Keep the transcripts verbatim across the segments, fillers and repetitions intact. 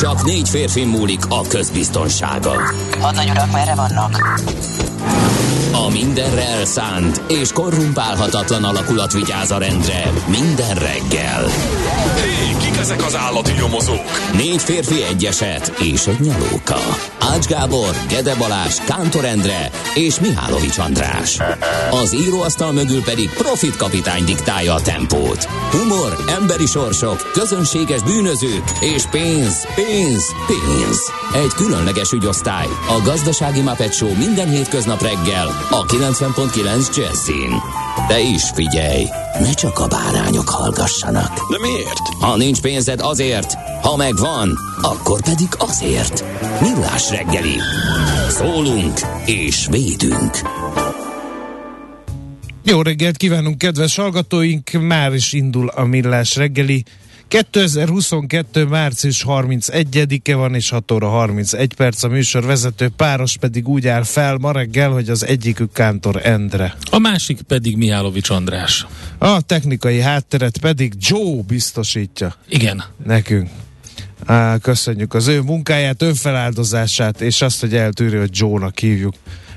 Csak négy férfin múlik a közbiztonsága. Hadnagy urak, merre vannak? A mindenre elszánt és korrumpálhatatlan alakulat vigyáz a rendre minden reggel. Hé, kik ezek az állati nyomozók? Négy férfi, egy eset és egy nyalóka. Ács Gábor, Gede Balázs, Kántor Endre és Mihálovics András. Az íróasztal mögül pedig Profit kapitány diktálja a tempót. Humor, emberi sorsok, közönséges bűnözők és pénz, pénz, pénz. Egy különleges ügyosztály, a Gazdasági Muppet Show minden hétköznap reggel a kilencven pont kilenc Jazzin. De is figyelj, ne csak a bárányok hallgassanak. De miért? Ha nincs pénzed, azért, ha megvan, akkor pedig azért. Millás reggeli. Szólunk és védünk. Jó reggelt kívánunk, kedves hallgatóink! Már is indul a Millás reggeli. kétezer-huszonkettő. március harmincegyedike van, és hat óra harmincegy perc. A műsorvezető páros pedig úgy áll fel ma reggel, hogy az egyikük Kántor Endre, a másik pedig Mihálovics András. A technikai hátteret pedig Joe biztosítja. Igen. Nekünk. Á, köszönjük az ő munkáját, önfeláldozását, és azt, hogy eltűri, hogy Joe-nak hívjuk,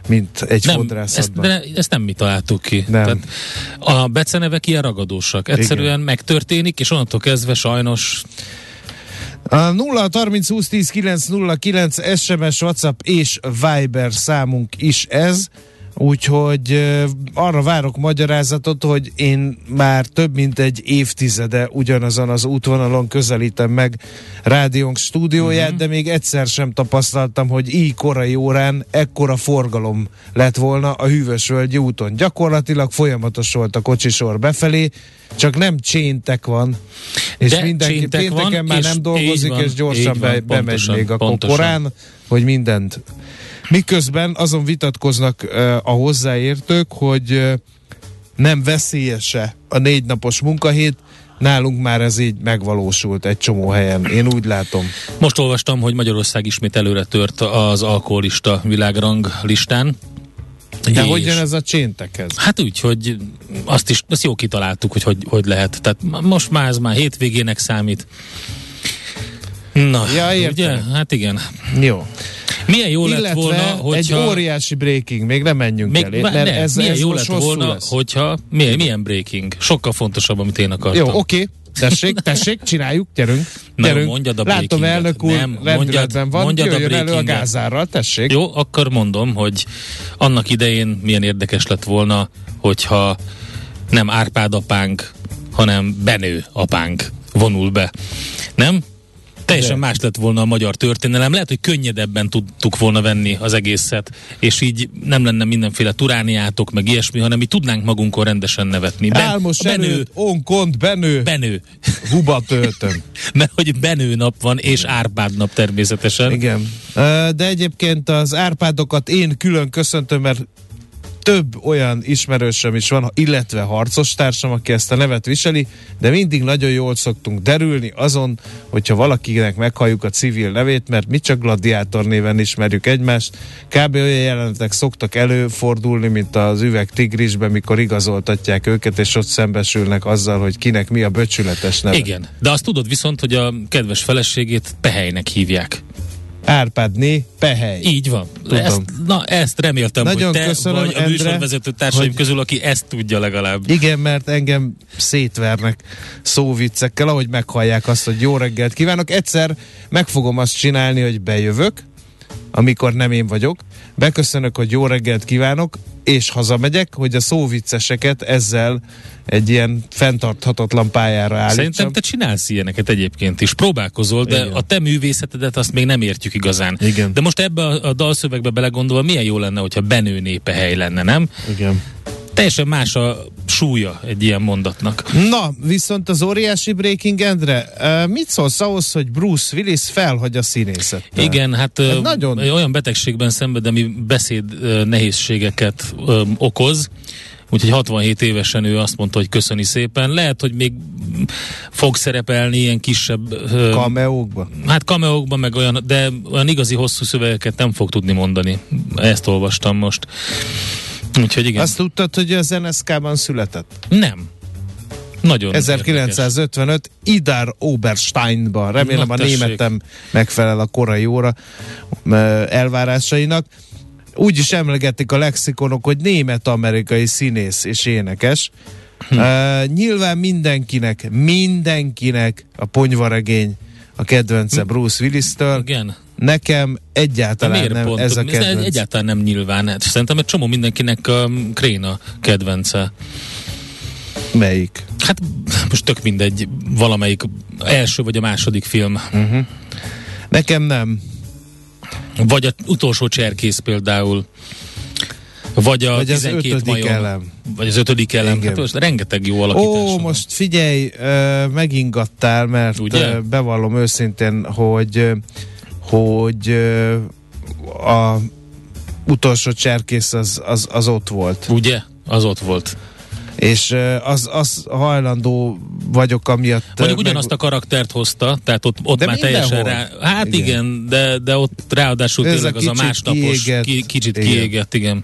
mint egy nem, fodrászatban. Ezt, ezt nem mi találtuk ki. Tehát a becenevek ilyen ragadósak. Egyszerűen igen, megtörténik, és onnantól kezdve sajnos... A nulla harminc húsz tíz kilenc nulla kilenc es em es, WhatsApp és Viber számunk is ez, úgyhogy arra várok magyarázatot, hogy én már több mint egy évtizede ugyanazon az útvonalon közelítem meg rádiónk stúdióját, uh-huh. de még egyszer sem tapasztaltam, hogy így korai órán ekkora forgalom lett volna a Hűvösvölgyi úton. Gyakorlatilag folyamatos volt a kocsisor befelé, csak nem cséntek van, és de mindenki pénteken van, már nem dolgozik, van, és gyorsan van, be, pontosan, bemegy még a korán, hogy mindent... Miközben azon vitatkoznak uh, a hozzáértők, hogy uh, nem veszélyese a négy napos munkahét, nálunk már ez így megvalósult egy csomó helyen, én úgy látom. Most olvastam, hogy Magyarország ismét előre tört az alkoholista világrang listán. De hogy jön ez a cséntekhez? Hát úgy, hogy azt is, azt jó kitaláltuk, hogy, hogy hogy lehet. Tehát most már ez már hétvégének számít. Na, ja, értem. Ugye? Hát igen. Jó. Milyen jó illetve lett volna, hogyha... egy óriási breaking, még nem menjünk még, el. Mert ne, ez, milyen ez jó lett volna, lesz, hogyha... Milyen, milyen breaking? Sokkal fontosabb, amit én akartam. Jó, oké. Okay. Tessék, tessék, csináljuk, gyerünk. gyerünk. Na, mondjad a breakinget. Látom, elnök úr, nem, rendületben van, mondjad, jöjjön a elő a gázárral, tessék. Jó, akkor mondom, hogy annak idején milyen érdekes lett volna, hogyha nem Árpád apánk, hanem Benő apánk vonul be. Nem? Teljesen más lett volna a magyar történelem. Lehet, hogy könnyedebben tudtuk volna venni az egészet, és így nem lenne mindenféle turániátok, meg ilyesmi, hanem mi tudnánk magunkon rendesen nevetni. Ben, Álmos erőt, onkont, Benő, Benő. Huba töltöm. Mert hogy Benő nap van, és Árpád nap természetesen. Igen. De egyébként az Árpádokat én külön köszöntöm, mert több olyan ismerősöm is van, illetve harcostársam, aki ezt a nevet viseli, de mindig nagyon jól szoktunk derülni azon, hogyha valakinek meghalljuk a civil nevét, mert mi csak gladiátor néven ismerjük egymást. Kb. Olyan jelenetek szoktak előfordulni, mint az Üveg Tigrisben, mikor igazoltatják őket, és ott szembesülnek azzal, hogy kinek mi a böcsületes neve. Igen, de azt tudod viszont, hogy a kedves feleségét Pehelynek hívják. Árpádné Pehely. Így van. Ezt, na, ezt reméltem, nagyon hogy te köszönöm, vagy a műsorvezető társaim közül, aki ezt tudja legalább. Igen, mert engem szétvernek szóviccekkel, ahogy meghallják azt, hogy jó reggelt kívánok. Egyszer meg fogom azt csinálni, hogy bejövök, amikor nem én vagyok, beköszönök, hogy jó reggelt kívánok, és hazamegyek, hogy a szóvicceseket ezzel egy ilyen fenntarthatatlan pályára állítsam. Szerintem te csinálsz ilyeneket egyébként is, próbálkozol, de igen, a te művészetedet azt még nem értjük igazán. Igen. De most ebbe a, a dalszövegbe belegondolva milyen jó lenne, hogyha Benő népe hely lenne, nem? Igen. Teljesen más a súlya egy ilyen mondatnak. Na, viszont az óriási Breaking Endre, mit szólsz ahhoz, hogy Bruce Willis felhagy a színészettel? Igen, hát ö, nagyon... olyan betegségben szenved, ami beszéd ö, nehézségeket ö, okoz, úgyhogy hatvanhét évesen ő azt mondta, hogy köszöni szépen. Lehet, hogy még fog szerepelni ilyen kisebb... Kameókban? Hát kameókban, meg olyan, de olyan igazi hosszú szövegeket nem fog tudni mondani. Ezt olvastam most. Úgyhogy igen. Azt tudtad, hogy az en es zé ká-ban született? Nem. Nagyon ezerkilencszázötvenöt érdekes. Idar Obersteinban. Remélem na, a tessék. Németem megfelel a korai óra elvárásainak. Úgy is emlegetik a lexikonok, hogy német-amerikai színész és énekes. Hm. Uh, nyilván mindenkinek, mindenkinek a ponyvaregény a kedvence Bruce Willistől. Igen. Nekem egyáltalán nem pont? ez a kedvenc. Egyáltalán nem nyilván. Hát, szerintem egy csomó mindenkinek um, Kréna kedvence. Melyik? Hát most tök mindegy, valamelyik első vagy a második film. Uh-huh. Nekem nem. Vagy az utolsó cserkész például. Vagy a vagy az ötödik majom, elem. Vagy az ötödik elem. Hát most rengeteg jó alakítás. Ó, van. Most figyelj, megingattál, mert ugye? Bevallom őszintén, hogy, hogy a utolsó cserkész az, az, az ott volt. Ugye? Az ott volt. És az, az hajlandó vagyok, amiatt... Mondjuk meg... ugyanazt a karaktert hozta, tehát ott, ott már teljesen hol. rá... Hát igen, igen de, de ott ráadásul ez tényleg az a másnapos, kiégett, ki, kicsit igen. kiégett, igen.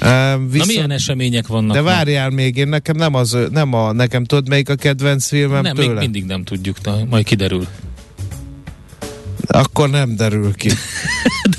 Uh, viszont, na milyen események vannak? De várjál ma? még, én nekem nem az... Nem a, nekem tudod, melyik a kedvenc filmem nem, tőle? Nem, még mindig nem tudjuk, na, majd kiderül. Akkor nem derül ki.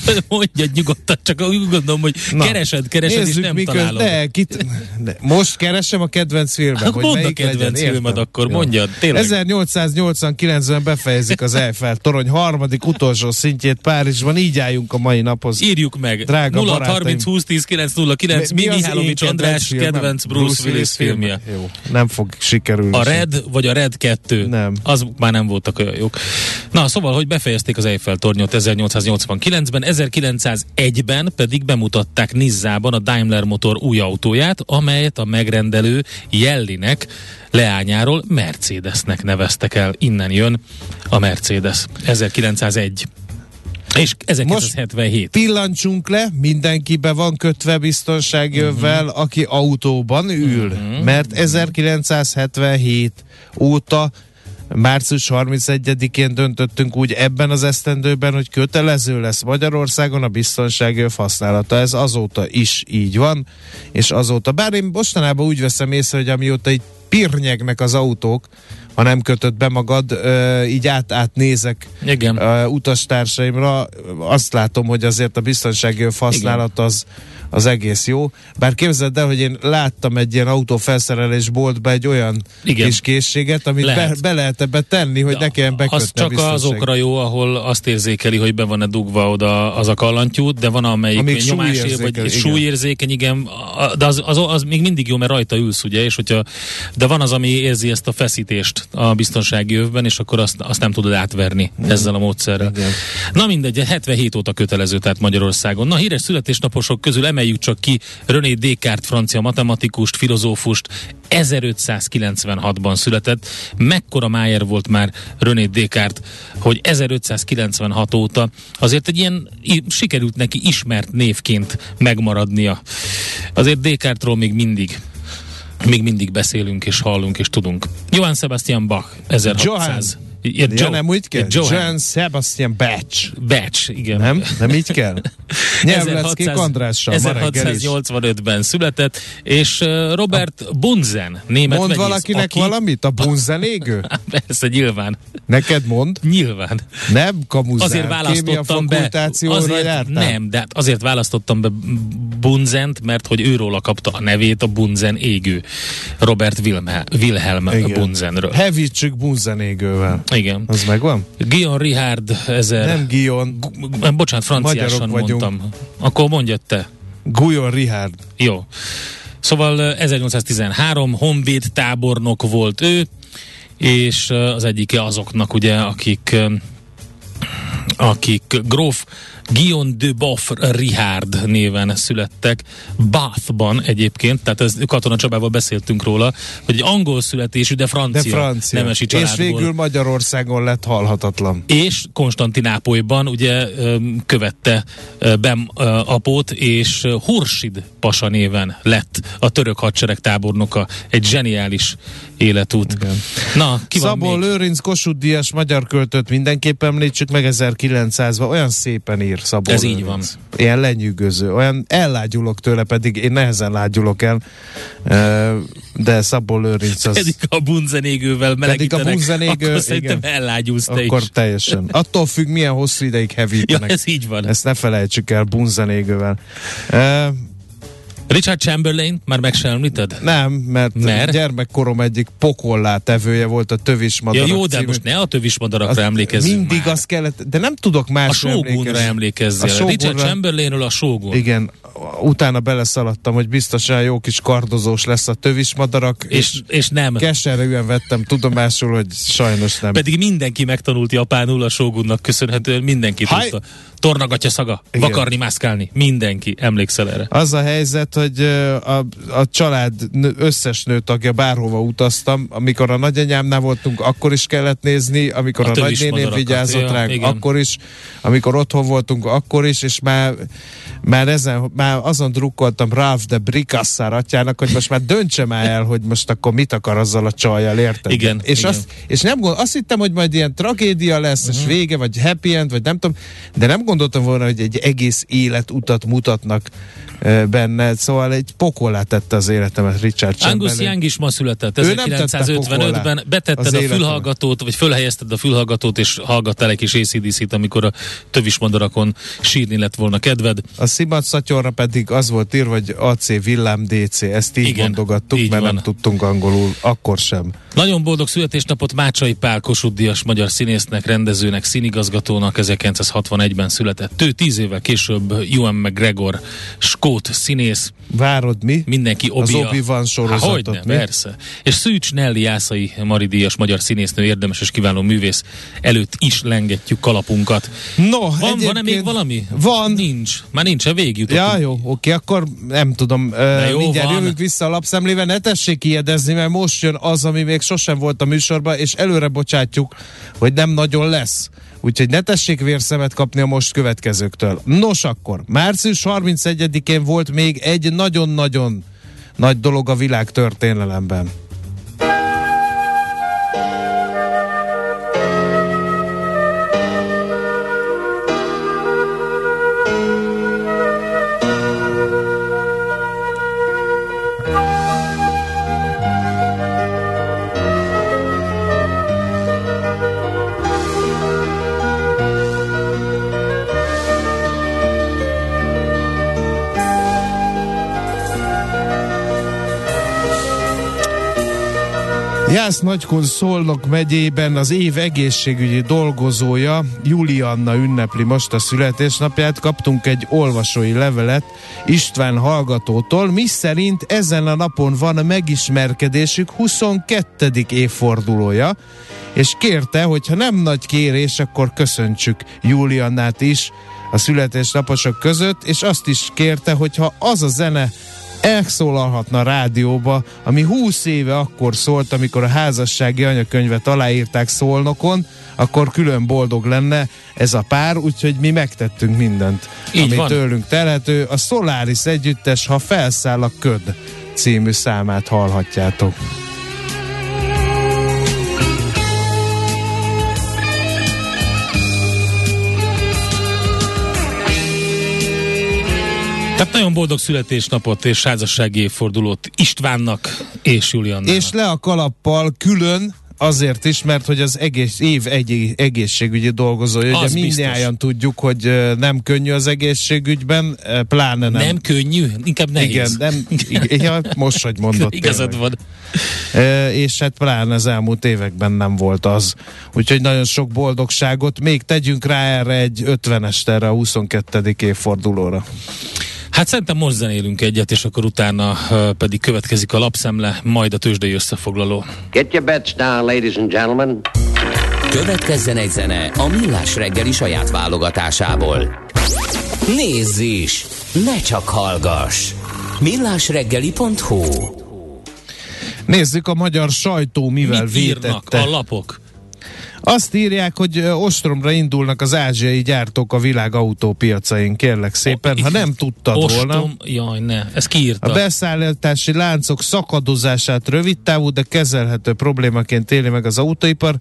De mondjad nyugodtan, csak úgy gondolom, hogy na, keresed, keresed, nézzük, és nem miköz, találod. Ne, kit, ne, most keresem a kedvenc filmem, hát hogy melyik a kedvenc legyen, filmed, akkor mondjad, tényleg. ezernyolcszáznyolcvankilencben befejezik az Eiffel torony harmadik utolsó szintjét Párizsban, így álljunk a mai naphoz. Írjuk meg, nulla harminc húsz tíz kilenc nulla kilenc, mi, mi Mihálovics András kedvenc, kedvenc Bruce, Bruce Willis filmje. filmje. Jó, nem fog sikerülni. A Red, sem. vagy a Red kettő? Nem. Azok már nem voltak olyan jók. Na, szóval, hogy befejezték az Eiffel tornyot ezernyolcszáznyolcvankilencben, ezerkilencszázegyben pedig bemutatták Nizzában a Daimler motor új autóját, amelyet a megrendelő Jellinek leányáról Mercedesnek neveztek el. Innen jön a Mercedes. ezerkilencszázegy. És ezerkilencszázhetvenhét. Most pillancsunk le, mindenki be van kötve biztonságövvel, uh-huh. aki autóban ül, uh-huh. mert ezerkilencszázhetvenhét óta március harmincegyedikén döntöttünk úgy ebben az esztendőben, hogy kötelező lesz Magyarországon a biztonságöv használata. Ez azóta is így van, és azóta. Bár én mostanában úgy veszem észre, hogy amióta így pirnyegnek az autók, ha nem kötött be magad, így átnézek utastársaimra, azt látom, hogy azért a biztonságöv használat az, az egész jó. Bár képzeld el, hogy én láttam egy ilyen autófelszerelés boltba egy olyan igen. kis készséget, amit lehet. Be, be lehet ebbe tenni, hogy ne kelljen bekötni. Az csak azokra jó, ahol azt érzékeli, hogy be van-e dugva oda az a kallantyút, de van amelyik nyomásért, vagy igen. súlyérzékeny, igen, de az, az, az még mindig jó, mert rajta ülsz, ugye, és hogyha, de van az, ami érzi ezt a feszítést a biztonsági övben, és akkor azt, azt nem tudod átverni igen. ezzel a módszerrel. Igen. Na mindegy, hetvenhét óta kötelező, tehát Magyarországon. Na, híres születésnaposok közül emeljük csak ki René Descartes, francia matematikust, filozófust, ezerötszázkilencvenhatban született. Mekkora májer volt már René Descartes, hogy ezerötszázkilencvenhat óta azért egy ilyen sikerült neki ismert névként megmaradnia. Azért Descartesról még mindig még mindig beszélünk és hallunk és tudunk. Johann Sebastian Bach, ezerhatszáz. Johann. Ja, Joe. nem úgy kell. Johann Sebastian Bach. Bach, igen. Nem? Nem így kell? Nyelvleckék Andrással. ezerhatszáznyolcvanötben született, és Robert a... Bunsen, német mond vegyész. valakinek aki... valamit? A Bunsen égő? Persze, nyilván. Neked mond? Nyilván. Nem kamuzál. Azért választottam be. Azért jártál? Nem, de azért választottam be Bunzent, mert hogy őróla kapta a nevét a Bunsen égő. Robert Wilhelm, Wilhelm Bunsenről. Hevítsük Bunsen égővel. Igen. Az megvan? Guyon Richárd ezer... Nem Guyon. G- bocsánat, franciásan mondtam. Akkor mondjad te. Guyon Richárd. Jó. Szóval ezernyolcszáztizenhárom honvéd tábornok volt ő, és az egyike azoknak, ugye, akik akik Gróf Guyon de Both Richárd néven születtek, Bathban egyébként, tehát ez, Katona Csabával beszéltünk róla, hogy egy angol születésű, de francia, de francia. nemesi családból. És végül Magyarországon lett halhatatlan. És Konstantinápolyban ugye követte Bem apót, és Hursid pasa néven lett a török hadsereg tábornoka. Egy zseniális életút. Igen. Na, ki van Szabó még? Lőrinc Kossuth Díjas magyar költőt mindenképp említsük meg ezerkilencszázban. Olyan szépen ír Szabó Ez Lőrinc. Így van. Ilyen lenyűgöző. Olyan ellágyulok tőle, pedig én nehezen lágyulok el. De Szabó Lőrinc az... Pedig a Bunsen égővel melegítenek, a Bunsen égő, akkor szerintem ellágyulsz te is. Akkor teljesen. Attól függ, milyen hosszú ideig hevítenek. Ja, ez így van. Ezt ne felejtsük el, Bunsen égővel. E- Richard Chamberlain, már meg sem említed? Nem, mert, mert gyermekkorom egyik pokollá tevője volt a tövismadarak. Ja, jó, de című. Most ne a tövismadarakra emlékezzünk. Mindig már. Az kellett, de nem tudok másra emlékezni. A sógunra emlékezzél. A Richard Chamberlainről a sógun. Igen, utána beleszaladtam, hogy biztosan jó kis kardozós lesz a tövismadarak. És, és, és nem. Keserűen vettem tudomásul, hogy sajnos nem. Pedig mindenki megtanult japánul a sógunnak köszönhetően, mindenki Hi. tudta. Tornagatya szaga, igen. Vakarni, mászkálni, mindenki, emlékszel erre. Az a helyzet, hogy a, a család összes nőtagja, bárhova utaztam, amikor a nagyanyámnál voltunk, akkor is kellett nézni, amikor a, a nagynéném vigyázott ja, ránk, igen. akkor is, amikor otthon voltunk, akkor is, és már, már, ezen, már azon drukkoltam Ralph de Bricassar atyának, hogy most már döntse már el, hogy most akkor mit akar azzal a csajjal, érted? Igen, és igen. Azt, és nem gond, azt hittem, hogy majd ilyen tragédia lesz, uh-huh. és vége, vagy happy end, vagy nem tudom, de nem gondoltam volna, hogy egy egész életutat mutatnak benne, szóval egy pokollá tette az életemet Richard Chamberlain. Angus Young is ma született, ezerkilencszázötvenötben betetted a fülhallgatót, vagy fölhelyezted a fülhallgatót, és hallgattál egy kis á cé dé cét, amikor a tövismadarakon sírni lett volna kedved. A szimatszatyorra pedig az volt írva, hogy á cé villám dé cé, ezt így igen, mondogattuk, így mert van. Nem tudtunk angolul, akkor sem. Nagyon boldog születésnapot Mácsai Pál Kossuth Díjas magyar színésznek, rendezőnek, színigazgatónak, ezerkilencszázhatvanegyben született. Ő tíz évvel később Juhán Gregor skót színész. Várod mi? Mindenki obia. Az Obi-Wan sorozatot. Há, ne, persze. És Szűcs Nelly Ászai Mari Díjas magyar színésznő, érdemes és kiváló művész előtt is lengetjük kalapunkat. No, van, van-e még valami? Van. Nincs. Már nincs, a végjutottunk. Ja, jó, oké, akkor nem tudom. De jó, mindjárt van. Jövünk vissza a lapszemlével. Ne tessék ijedezni, mert most jön az, ami még sosem volt a műsorban, és előre bocsátjuk, hogy nem nagyon lesz. Úgyhogy ne tessék vérszemet kapni a most következőktől. Nos akkor, március harmincegyedikén volt még egy nagyon-nagyon nagy dolog a világ történelemben. Jász Nagykun Szolnok megyében az év egészségügyi dolgozója, Julianna ünnepli most a születésnapját. Kaptunk egy olvasói levelet István hallgatótól, miszerint ezen a napon van a megismerkedésük huszonkettedik évfordulója, és kérte, hogy ha nem nagy kérés, akkor köszöntsük Juliannát is a születésnaposok között, és azt is kérte, hogy ha az a zene elszólalhatna a rádióba, ami húsz éve akkor szólt, amikor a házassági anyakönyvet aláírták Szolnokon, akkor külön boldog lenne ez a pár, úgyhogy mi megtettünk mindent, így ami van. Tőlünk telhető. A Solaris együttes, Ha felszáll a köd című számát hallhatjátok. Tehát nagyon boldog születésnapot és házassági évfordulót Istvánnak és Juliannának. És le a kalappal külön azért is, mert hogy az egész év egy egészségügyi dolgozója. Ugye mindnyájan tudjuk, hogy nem könnyű az egészségügyben, pláne nem. Nem könnyű? Inkább nehéz. Igen, nem, igen most, hogy mondott. Igazad van. És hát pláne az elmúlt években nem volt az. Úgyhogy nagyon sok boldogságot. Még tegyünk rá erre egy ötvenest erre a huszonkettedik évfordulóra. Hát szerintem most zenélünk egyet, és akkor utána pedig következik a lapszemle, majd a tőzsdei összefoglaló. Get your bets down, ladies and gentlemen. Következzen egy zene a Millás reggeli saját válogatásából. Nézz is! Ne csak hallgass! millásreggeli pont hu. Nézzük, a magyar sajtó mivel mit vétette. A lapok? Azt írják, hogy ostromra indulnak az ázsiai gyártók a világ autópiacain, kérlek szépen. Ha nem tudtad Ostrom, volna. Jaj, ne. Ez kiírta. A beszállítási láncok szakadozását rövidtávú, de kezelhető problémaként éli meg az autóipar.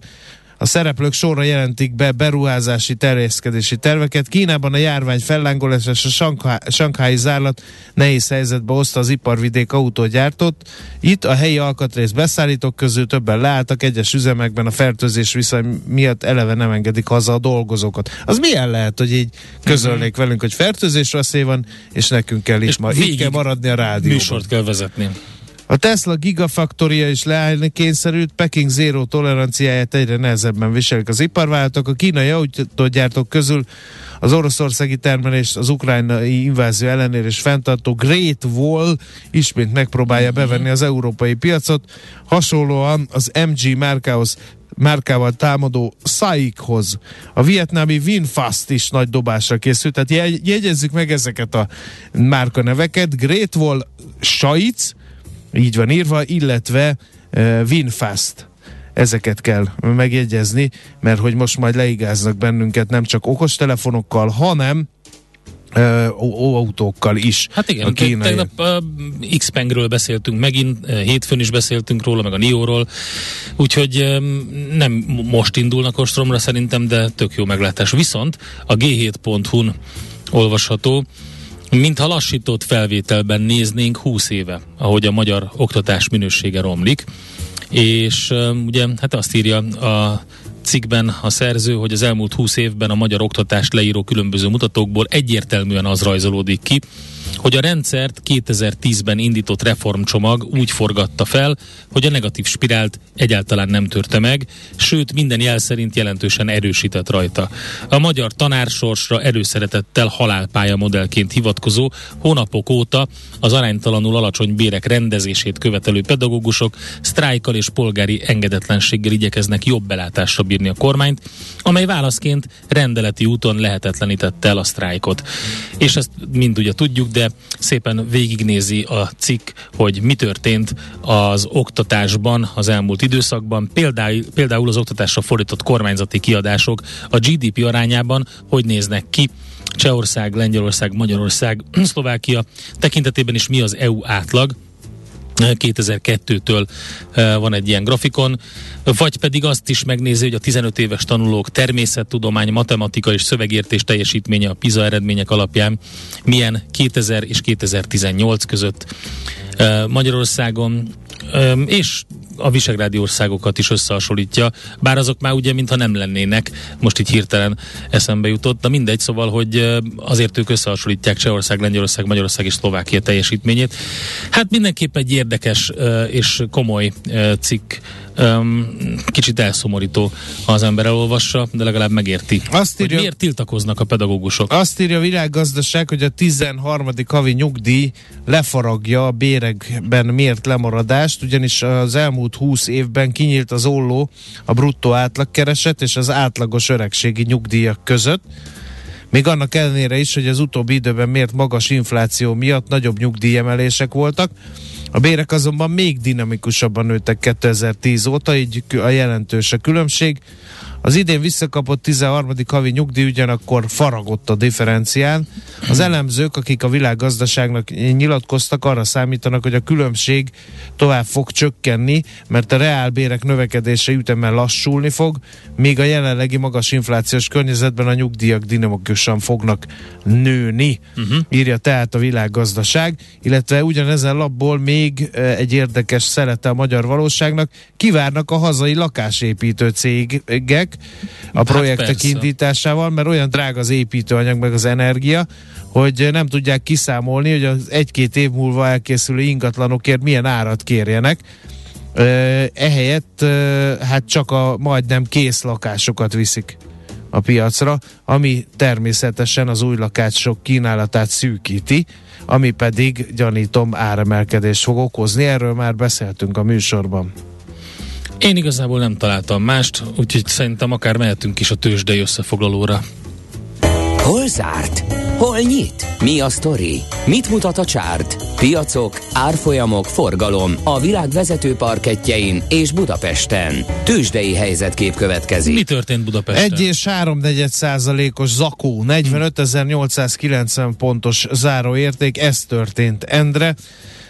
A szereplők sorra jelentik be beruházási, terjeszkedési terveket. Kínában a járvány fellángolása és a sanghái zárlat nehéz helyzetbe hozta az iparvidék autógyártót. Itt a helyi alkatrész beszállítók közül többen leálltak, egyes üzemekben a fertőzés viszony miatt eleve nem engedik haza a dolgozókat. Az milyen lehet, hogy így közölnék velünk, hogy fertőzés veszély van, és nekünk kell itt, ma, itt kell maradni a rádióban. Műsort kell vezetni. A Tesla gigafaktoria is leállni kényszerült, Peking zéró toleranciáját egyre nehezebben viselik az iparvállalatok. A kínai autógyártók közül az oroszországi termelést az ukrajnai invázió ellenére is fenntartó Great Wall ismét megpróbálja bevenni az európai piacot. Hasonlóan az em gé márkához márkával támadó Saikhoz. A vietnámi Vinfast is nagy dobásra készült, tehát jegyezzük meg ezeket a márkaneveket. Great Wall, Saic, így van írva, illetve uh, Vinfast. Ezeket kell megjegyezni, mert hogy most majd leigáznak bennünket nem csak okostelefonokkal, hanem uh, autókkal is. Hát igen, tegnap uh, Xpengről beszéltünk megint, uh, hétfőn is beszéltünk róla, meg a Nióról, úgyhogy um, nem most indulnak ostromra szerintem, de tök jó meglátás. Viszont a gé hét pont hu-n olvasható, mintha lassított felvételben néznénk húsz éve, ahogy a magyar oktatás minősége romlik, és um, ugye hát azt írja a cikkben a szerző, hogy az elmúlt húsz évben a magyar oktatást leíró különböző mutatókból egyértelműen az rajzolódik ki, hogy a rendszert kétezer-tízben indított reformcsomag úgy forgatta fel, hogy a negatív spirált egyáltalán nem törte meg, sőt minden jel szerint jelentősen erősített rajta. A magyar tanársorsra előszeretettel halálpálya modellként hivatkozó, hónapok óta az aránytalanul alacsony bérek rendezését követelő pedagógusok sztrájkkal és polgári engedetlenséggel igyekeznek jobb belátásra bírni a kormányt, amely válaszként rendeleti úton lehetetlenítette el a sztrájkot. És ezt mind ugye tudjuk, de szépen végignézi a cikk, hogy mi történt az oktatásban az elmúlt időszakban, például, például az oktatásra fordított kormányzati kiadások a gé dé pé arányában hogy néznek ki, Csehország, Lengyelország, Magyarország, Szlovákia tekintetében is mi az é u átlag, kétezer-kettőtől van egy ilyen grafikon, vagy pedig azt is megnézi, hogy a tizenöt éves tanulók természettudomány, matematika és szövegértés teljesítménye a PISA eredmények alapján milyen kétezer és kétezer-tizennyolc között Magyarországon, és a visegrádi országokat is összehasonlítja, bár azok már ugye mintha nem lennének, most így hirtelen eszembe jutott, de mindegy, szóval, hogy azért ők összehasonlítják Csehország, Lengyelország, Magyarország és Szlovákia teljesítményét. Hát mindenképp egy érdekes és komoly cikk, kicsit elszomorító, ha az ember elolvassa, de legalább megérti, azt írja, hogy miért tiltakoznak a pedagógusok. Azt írja a Világgazdaság, hogy a tizenharmadik havi nyugdíj lefaragja a bérekben mért lemaradást, ugyanis az elmúlt húsz évben kinyílt az olló a bruttó átlagkereset és az átlagos öregségi nyugdíjak között. Még annak ellenére is, hogy az utóbbi időben mért magas infláció miatt nagyobb nyugdíjemelések voltak, a bérek azonban még dinamikusabban nőttek kétezer-tíz óta, így a jelentős a különbség. Az idén visszakapott tizenharmadik havi nyugdíj ugyanakkor faragott a differencián. Az elemzők, akik a Világgazdaságnak nyilatkoztak, arra számítanak, hogy a különbség tovább fog csökkenni, mert a reálbérek növekedése ütemben lassulni fog, míg a jelenlegi magas inflációs környezetben a nyugdíjak dinamikusan fognak nőni. Uh-huh. Írja tehát a Világgazdaság, illetve ugyanezen lapból még egy érdekes szelete a magyar valóságnak. Kivárnak a hazai lakásépítő cégek a projektek hát indításával, mert olyan drága az építőanyag meg az energia, hogy nem tudják kiszámolni, hogy az egy-két év múlva elkészülő ingatlanokért milyen árat kérjenek. Ehelyett hát csak a majdnem kész lakásokat viszik a piacra, ami természetesen az új lakások kínálatát szűkíti, ami pedig, gyanítom, áremelkedést fog okozni. Erről már beszéltünk a műsorban. Én igazából nem találtam mást, úgyhogy szerintem akár mehetünk is a tőzsdei összefoglalóra. Hol zárt? Hol nyit? Mi a sztori? Mit mutat a csárt? Piacok, árfolyamok, forgalom a világ vezető parkettjein és Budapesten. Tőzsdei helyzetkép következik. Mi történt Budapesten? egy és három negyed százalékos zakó, negyvenötezer-nyolcszázkilencven pontos záróérték, ez történt, Endre.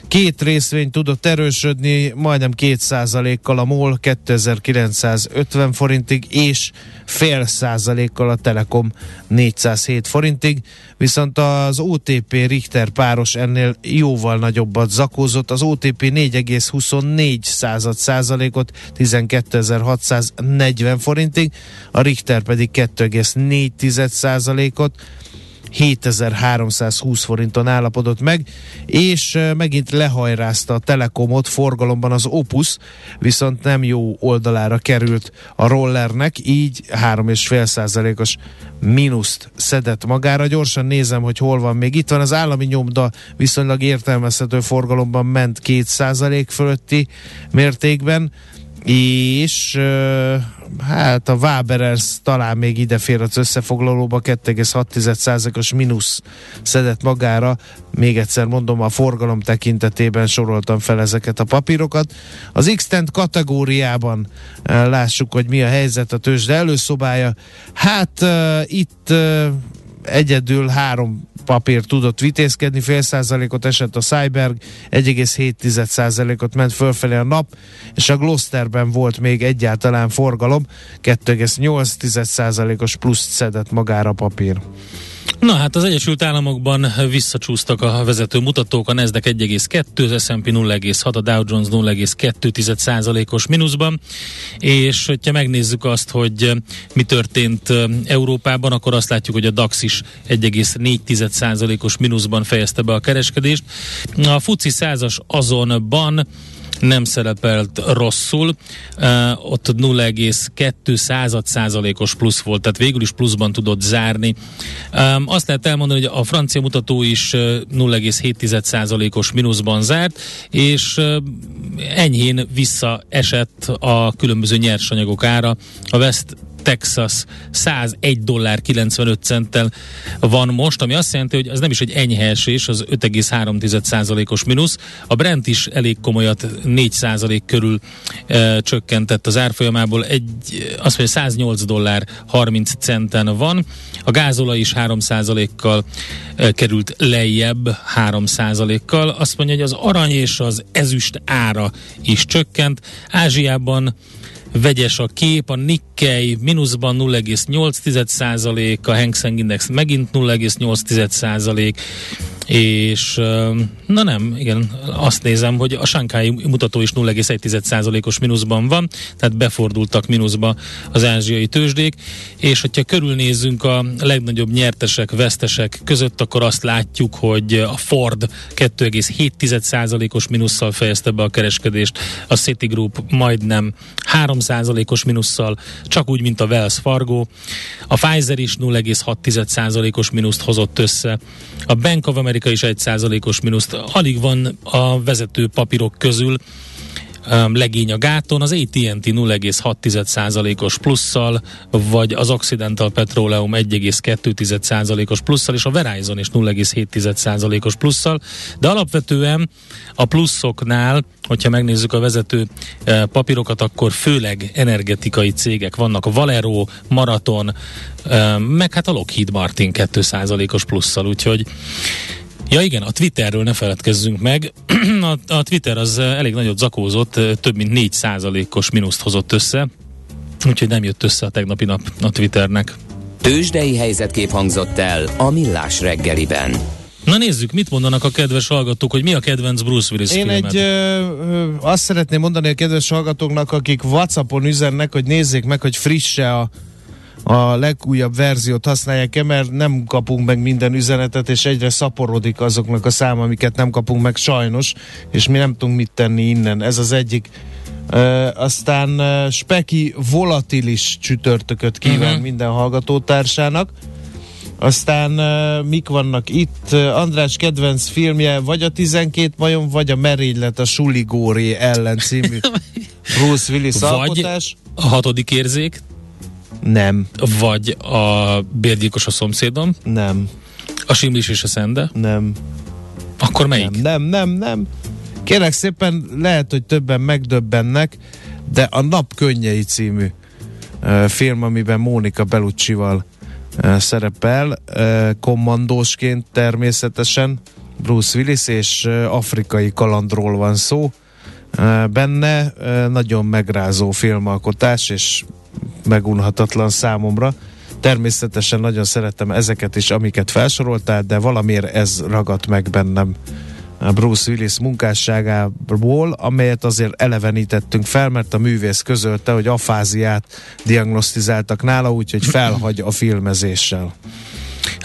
Két részvény tudott erősödni, majdnem két százalékkal a MOL kétezer-kilencszázötven forintig, és fél százalékkal a Telekom négyszázhét forintig, viszont az o té pé Richter páros ennél jóval nagyobbat zakózott, az o té pé négy egész huszonnégy százalékot tizenkétezer-hatszáznegyven forintig, a Richter pedig kettő egész négy százalékot hétezer-háromszázhúsz forinton állapodott meg, és megint lehajrázta a Telekomot, forgalomban az Opus, viszont nem jó oldalára került a rollernek, így három egész öt százalékos mínuszt szedett magára. Gyorsan nézem, hogy hol van még. Itt van az állami nyomda, viszonylag értelmezhető forgalomban ment két százalék fölötti mértékben, és hát a Waberers talán még idefér az összefoglalóba, kettő egész hat százalékos mínusz szedett magára. Még egyszer mondom, a forgalom tekintetében soroltam fel ezeket a papírokat. Az X-Tent kategóriában lássuk, hogy mi a helyzet, a tőzsde előszobája. Hát itt egyedül három papír tudott vitézkedni, fél százalékot esett a Cyberg, egy egész hét százalékot ment fölfelé a Nap, és a Glosterben volt még egyáltalán forgalom, kettő egész nyolc százalékos pluszt szedett magára a papír. Na hát az Egyesült Államokban visszacsúsztak a vezető mutatók, a Nasdaq egy egész kettő, az es and pé nulla egész hat, a Dow Jones nulla egész kettő százalékos mínuszban, és ha megnézzük azt, hogy mi történt Európában, akkor azt látjuk, hogy a DAX is egy egész négy százalékos mínuszban fejezte be a kereskedést. A FUCI százas azonban nem szerepelt rosszul, uh, ott nulla egész kettő százalékos plusz volt, tehát végül is pluszban tudott zárni. Um, azt lehet elmondani, hogy a francia mutató is nulla egész hét százalékos mínuszban zárt, és uh, enyhén visszaesett a különböző nyersanyagok ára. A West Texas százegy dollár kilencvenöt centtel van most, ami azt jelenti, hogy az nem is egy enyhe esés, az öt egész három százalékos mínusz. A Brent is elég komolyat, négy százalék körül e, csökkentett az árfolyamából, egy, azt mondja, száznyolc dollár harminc centen van. A gázolaj is három százalékkal e, került lejjebb, három százalékkal. Azt mondja, hogy az arany és az ezüst ára is csökkent. Ázsiában vegyes a kép, a Nikkei mínuszban nulla egész nyolc százalék, a Hang Seng Index megint nulla egész nyolc százalék, és na nem, igen, azt nézem, hogy a Shanghai mutató is nulla egész egy százalékos mínuszban van, tehát befordultak mínuszba az ázsiai tőzsdék, és hogyha körülnézzünk a legnagyobb nyertesek, vesztesek között, akkor azt látjuk, hogy a Ford kettő egész hét százalékos mínusszal fejezte be a kereskedést, a Citigroup majdnem három százalékos mínusszal, csak úgy, mint a Wells Fargo, a Pfizer is nulla egész hat százalékos mínuszt hozott össze, a Bank of America is egy százalékos mínuszt, alig van a vezető papírok közül um, legény a gáton, az á té és té nulla egész hat százalékos plusszal, vagy az Occidental Petroleum egy egész két százalékos plusszal, és a Verizon is nulla egész hét százalékos plusszal, de alapvetően a pluszoknál, hogyha megnézzük a vezető eh, papírokat, akkor főleg energetikai cégek vannak, a Valero, Marathon, eh, meg hát a Lockheed Martin két százalékos plusszal, úgyhogy ja igen, a Twitterről ne feledkezzünk meg. A, a Twitter az elég nagyot zakózott, több mint négy százalékos mínuszt hozott össze, úgyhogy nem jött össze a tegnapi nap a Twitternek. Tőzsdei helyzetkép hangzott el a Millás reggeliben. Na nézzük, mit mondanak a kedves hallgatók, hogy mi a kedvenc Bruce Willis Én filmed? egy, ö, ö, azt szeretném mondani a kedves hallgatóknak, akik WhatsAppon üzennek, hogy nézzék meg, hogy frisse a a legújabb verziót használják-e, mert nem kapunk meg minden üzenetet, és egyre szaporodik azoknak a száma, amiket nem kapunk meg sajnos, és mi nem tudunk mit tenni innen. Ez az egyik. Ö, aztán ö, Speki volatilis csütörtököt kíván uh-huh. minden hallgatótársának. Aztán uh, mik vannak itt? Uh, András kedvenc filmje vagy a tizenkét majom, vagy a Merénylet a Suligóri ellen című Bruce Willis alkotás. Vagy a hatodik érzék. Nem. Vagy a bérgyilkos a szomszédom. Nem. A simlis és a szende. Nem. Akkor melyik? Nem, nem, nem, nem. Kérlek szépen, lehet, hogy többen megdöbbennek, de a Nap könnyei című uh, film, amiben Mónika Belluccival uh, szerepel, uh, kommandósként természetesen, Bruce Willis, és uh, afrikai kalandról van szó. Uh, benne uh, nagyon megrázó filmalkotás, és megunhatatlan számomra. Természetesen nagyon szerettem ezeket is, amiket felsoroltál, de valamiért ez ragadt meg bennem Bruce Willis munkásságából, amelyet azért elevenítettünk fel, mert a művész közölte, hogy afáziát diagnosztizáltak nála, úgyhogy felhagy a filmezéssel.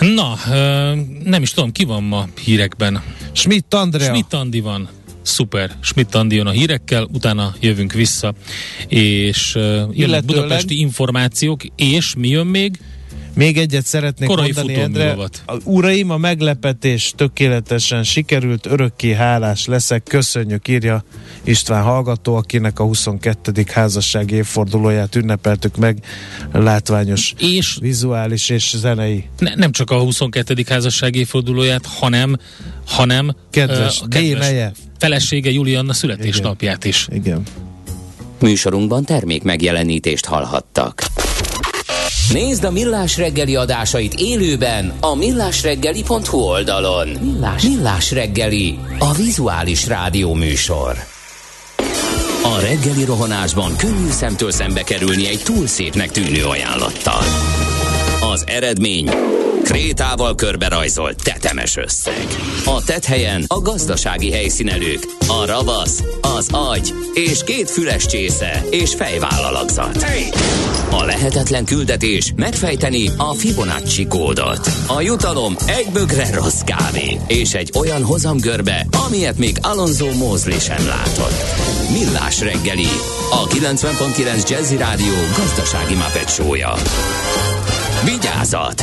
Na, nem is tudom, ki van ma hírekben? Schmidt Andrea. Schmidt Andi van. Szuper. Schmidt Andi jön a hírekkel, utána jövünk vissza. És illetőleg budapesti információk, és mi jön még? Még egyet szeretnék korai mondani, Endre. Uraim, a meglepetés tökéletesen sikerült, örökké hálás leszek, köszönjük, írja István hallgató, akinek a huszonkettedik házasság évfordulóját ünnepeltük meg, látványos, és vizuális és zenei. Ne, nem csak a huszonkettedik házasság évfordulóját, hanem, hanem kedves, uh, kedves felesége Julianna születésnapját is. Igen. Műsorunkban termék megjelenítést hallhattak. Nézd a Millás reggeli adásait élőben a millásreggeli pont hu oldalon. Millás. Millás reggeli, a vizuális rádió műsor. A reggeli rohanásban könnyű szemtől szembe kerülni egy túl szépnek tűnő ajánlattal. Az eredmény krétával körberajzolt tetemes összeg. A tetthelyen a gazdasági helyszínelők, a ravasz, az agy és két füles csésze és fejvállalakzat. A lehetetlen küldetés megfejteni a Fibonacci kódot. A jutalom egy bögre rossz kávé és egy olyan hozamgörbe, amilyet még Alonso Mosley sem látott. Millás reggeli, a kilencven pont kilenc Jazzy Rádió gazdasági Muppet show-ja. Vigyázat!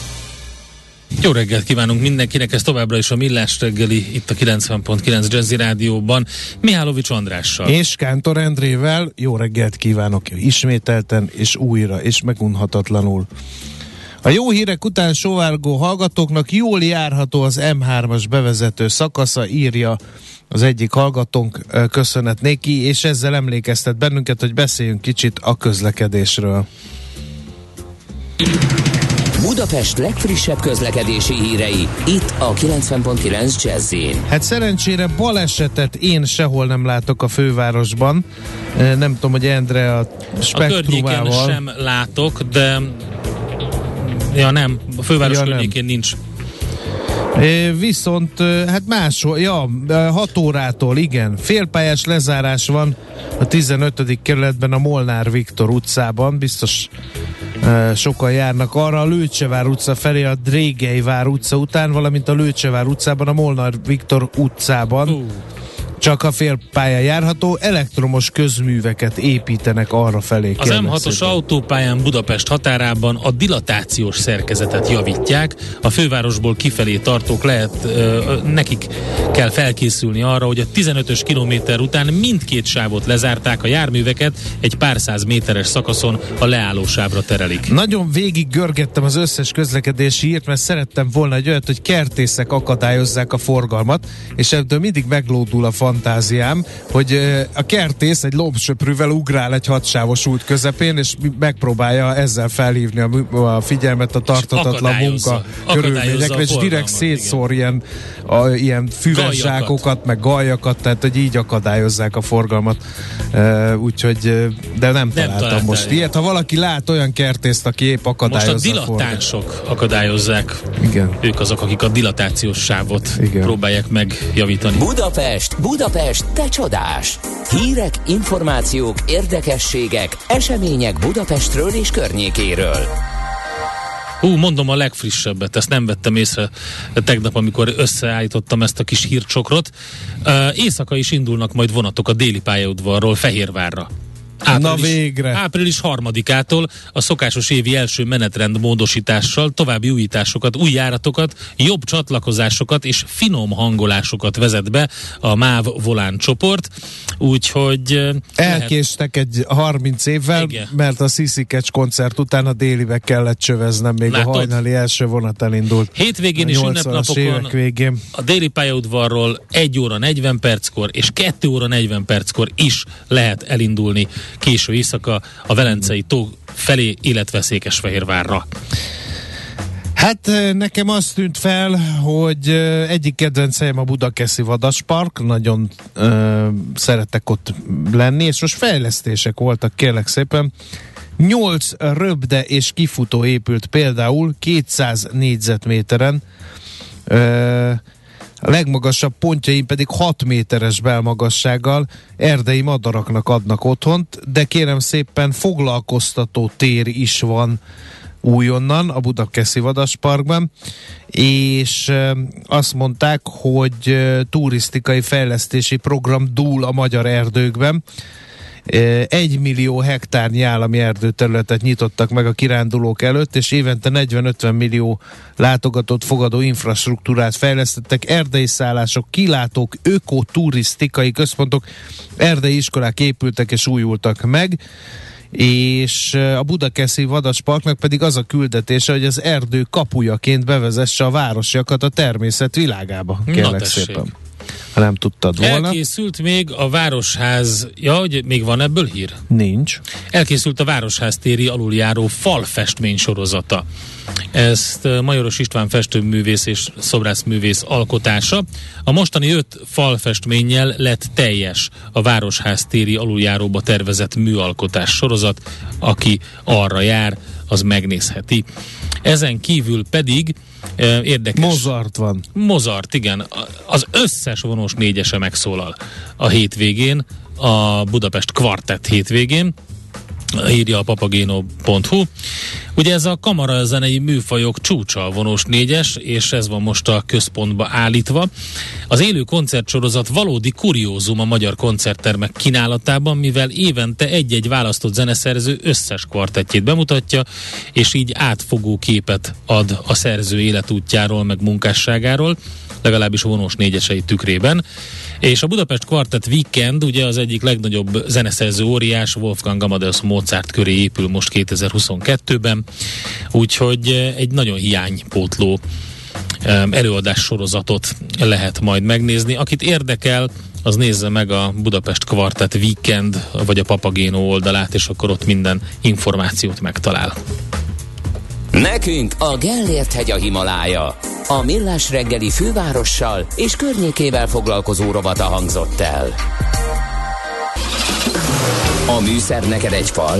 Jó reggelt kívánunk mindenkinek, ez továbbra is a Millás reggeli, itt a kilencven pont kilenc Jazzy Rádióban, Mihálovics Andrással. És Kántor Endrével. Jó reggelt kívánok ismételten, és újra, és megunhatatlanul. A jó hírek után sovárgó hallgatóknak jól járható az em hármas bevezető szakasza, írja az egyik hallgatónk, köszönet néki, és ezzel emlékeztet bennünket, hogy beszéljünk kicsit a közlekedésről. Budapest legfrissebb közlekedési hírei, itt a kilencven pont kilenc Jazz-én. Hát szerencsére balesetet én sehol nem látok a fővárosban. Nem tudom, hogy Endre a spektrumával. A környéken sem látok, de... Ja nem, a főváros ja, környékén nem. Nincs. Viszont, hát máshol, ja, hat órától, igen, félpályás lezárás van a tizenötödik kerületben, a Molnár Viktor utcában, biztos sokan járnak arra, a Lőcsevár utca felé, a Drégelyvár utca után, valamint a Lőcsevár utcában, a Molnár Viktor utcában. Uh. Csak a félpályán járható, elektromos közműveket építenek arra felé. Az em hatos autópályán Budapest határában a dilatációs szerkezetet javítják. A fővárosból kifelé tartók lehet, ö, nekik kell felkészülni arra, hogy a tizenötös kilométer után mindkét sávot lezárták, a járműveket egy pár száz méteres szakaszon a leállósávra terelik. Nagyon végig görgettem az összes közlekedési hírt, mert szerettem volna egy olyat, hogy kertészek akadályozzák a forgalmat, és ebből mindig meglódul a fantáziám, hogy a kertész egy lombsöprűvel ugrál egy hatsávos út közepén, és megpróbálja ezzel felhívni a figyelmet a tartatatlan munka körülményekre, és direkt szétszór ilyen, a, ilyen füveszsákokat, meg galjakat, tehát hogy így akadályozzák a forgalmat. Úgyhogy, de nem találtam most ilyet. Ha valaki lát olyan kertészt, aki épp akadályozza a forgalmat. Most a dilatánsok akadályozzák. Igen. Ők azok, akik a dilatációs sávot igen. próbálják megjavítani. Budapest! Budapest, te csodás! Hírek, információk, érdekességek, események Budapestről és környékéről. Hú, mondom a legfrissebbet, ezt nem vettem észre tegnap, amikor összeállítottam ezt a kis hírcsokrot. Éjszaka is indulnak majd vonatok a déli pályaudvarról Fehérvárra. Április, Na végre! Április harmadikától a szokásos évi első menetrend módosítással további újításokat, új járatokat, jobb csatlakozásokat és finom hangolásokat vezet be a MÁV Volán csoport. Úgyhogy... Elkéstek lehet... egy harminc évvel, igen, mert a Sissi Kecs koncert után a délibe kellett csöveznem, még látod? A hajnali első vonat elindult. Hétvégén és ünnepnapokon a déli pályaudvarról egy óra negyven perckor és két óra negyven perckor is lehet elindulni késő éjszaka a Velencei tó felé, illetve Székesfehérvárra. Hát nekem azt tűnt fel, hogy egyik kedvenceim a Budakeszi Vadaspark, nagyon ö, szeretek ott lenni, és most fejlesztések voltak, kérlek szépen. nyolc röbde és kifutó épült például kétszáz négyzetméteren, ö, a legmagasabb pontjaim pedig hat méteres belmagassággal erdei madaraknak adnak otthont, de kérem szépen foglalkoztató tér is van újonnan a Budakeszi Vadasparkban, és azt mondták, hogy turisztikai fejlesztési program dúl a magyar erdőkben. Egy millió hektárnyi állami erdőterületet nyitottak meg a kirándulók előtt, és évente negyven-ötven millió látogatót fogadó infrastruktúrát fejlesztettek, erdei szállások, kilátók, ökoturisztikai központok, erdei iskolák épültek és újultak meg, és a Budakeszi Vadasparknak pedig az a küldetése, hogy az erdő kapujaként bevezesse a városiakat a természet világába. Kérlek szépen. Ha nem tudtad volna. Elkészült még a Városház... Ja, hogy még van ebből hír? Nincs. Elkészült a Városház téri aluljáró falfestmény sorozata. Ezt Majoros István festőművész és szobrászművész alkotása. A mostani öt falfestménnyel lett teljes a Városház téri aluljáróba tervezett műalkotás sorozat. Aki arra jár, az megnézheti. Ezen kívül pedig e, érdekes... Mozart van. Mozart, igen. Az összes vonós négyese megszólal a hétvégén, a Budapest Kvartett hétvégén, írja a papageno pont hu. Ugye ez a kamarazenei műfajok csúcsa a vonós négyes, és ez van most a központba állítva. Az élő koncertsorozat valódi kuriózum a magyar koncerttermek kínálatában, mivel évente egy-egy választott zeneszerző összes kvartettjét bemutatja, és így átfogó képet ad a szerző életútjáról, meg munkásságáról, legalábbis a vonós négyesei tükrében. És a Budapest Kvartett Weekend, ugye az egyik legnagyobb zeneszerző óriás, Wolfgang Amadeus Mozart köré épül most kétezer-huszonkettőben, úgyhogy egy nagyon hiánypótló előadás sorozatot lehet majd megnézni. Akit érdekel, az nézze meg a Budapest Kvartett Weekend, vagy a Papageno oldalát, és akkor ott minden információt megtalál. Nekünk a Gellért hegy a Himalája. A Millás reggeli fővárossal és környékével foglalkozó rovata hangzott el. A műszer neked egy fal,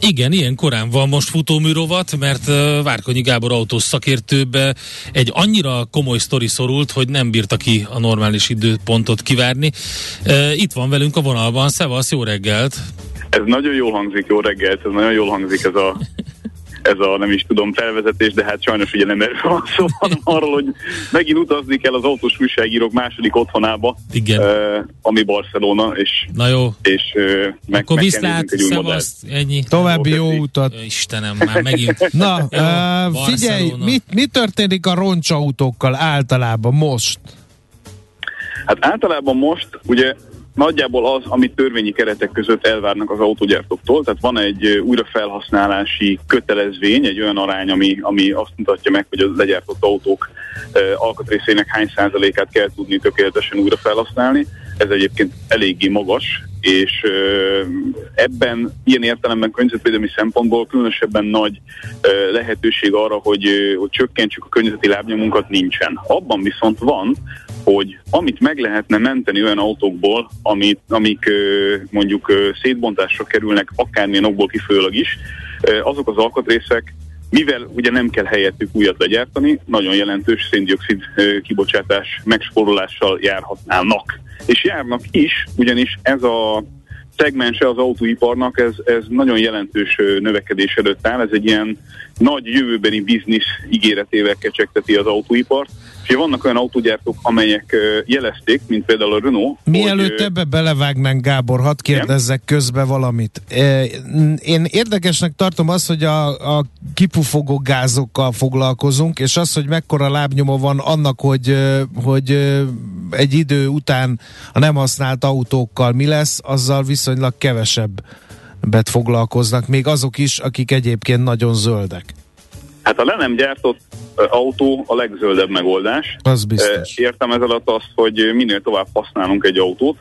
Igen, ilyen korán van most futóműrovat, mert Várkonyi Gábor autós szakértőbe egy annyira komoly sztori szorult, hogy nem bírta ki a normális időpontot kivárni. Itt van velünk a vonalban. Szevasz, jó reggelt! Ez nagyon jól hangzik, jó reggelt, ez nagyon jól hangzik ez a... ez a nem is tudom felvezetés, de hát sajnos ugye nem erről van szó, hanem arról, hogy megint utazni kell az autós újságírók második otthonába, uh, ami Barcelona, és, na jó. és uh, meg, akkor meg kell néznünk egy új modellt. Ennyi. További jó utat. Istenem, már megint. Na, uh, figyelj, mit, mi történik a roncsautókkal általában most? Hát általában most, ugye, nagyjából az, amit törvényi keretek között elvárnak az autógyártóktól, tehát van egy újrafelhasználási kötelezvény, egy olyan arány, ami, ami azt mutatja meg, hogy a legyártott autók e, alkatrészének hány százalékát kell tudni tökéletesen újrafelhasználni. Ez egyébként eléggé magas, és ebben ilyen értelemben környezetvédelmi szempontból különösebben nagy lehetőség arra, hogy, hogy csökkentsük a környezeti lábnyomunkat, nincsen. Abban viszont van, hogy amit meg lehetne menteni olyan autókból, amit, amik mondjuk szétbontásra kerülnek, akármilyen okból kifolyólag is, azok az alkatrészek, mivel ugye nem kell helyettük újat legyártani, nagyon jelentős szén-dioxid kibocsátás megspórolással járhatnának. És járnak is, ugyanis ez a szegmense az autóiparnak, ez, ez nagyon jelentős növekedés előtt áll, ez egy ilyen nagy jövőbeni biznisz ígéretével kecsegteti az autóipart. És vannak olyan autógyártók, amelyek jelezték, mint például a Renault. Mielőtt ebbe belevágnánk, Gábor, hadd kérdezzek közbe valamit. Én érdekesnek tartom azt, hogy a, a kipufogó gázokkal foglalkozunk, és az, hogy mekkora lábnyoma van annak, hogy, hogy egy idő után a nem használt autókkal mi lesz, azzal viszonylag kevesebbet foglalkoznak, még azok is, akik egyébként nagyon zöldek. Hát a le nem gyártott autó a legzöldebb megoldás. Az biztos. Értem ez alatt azt, hogy minél tovább használunk egy autót,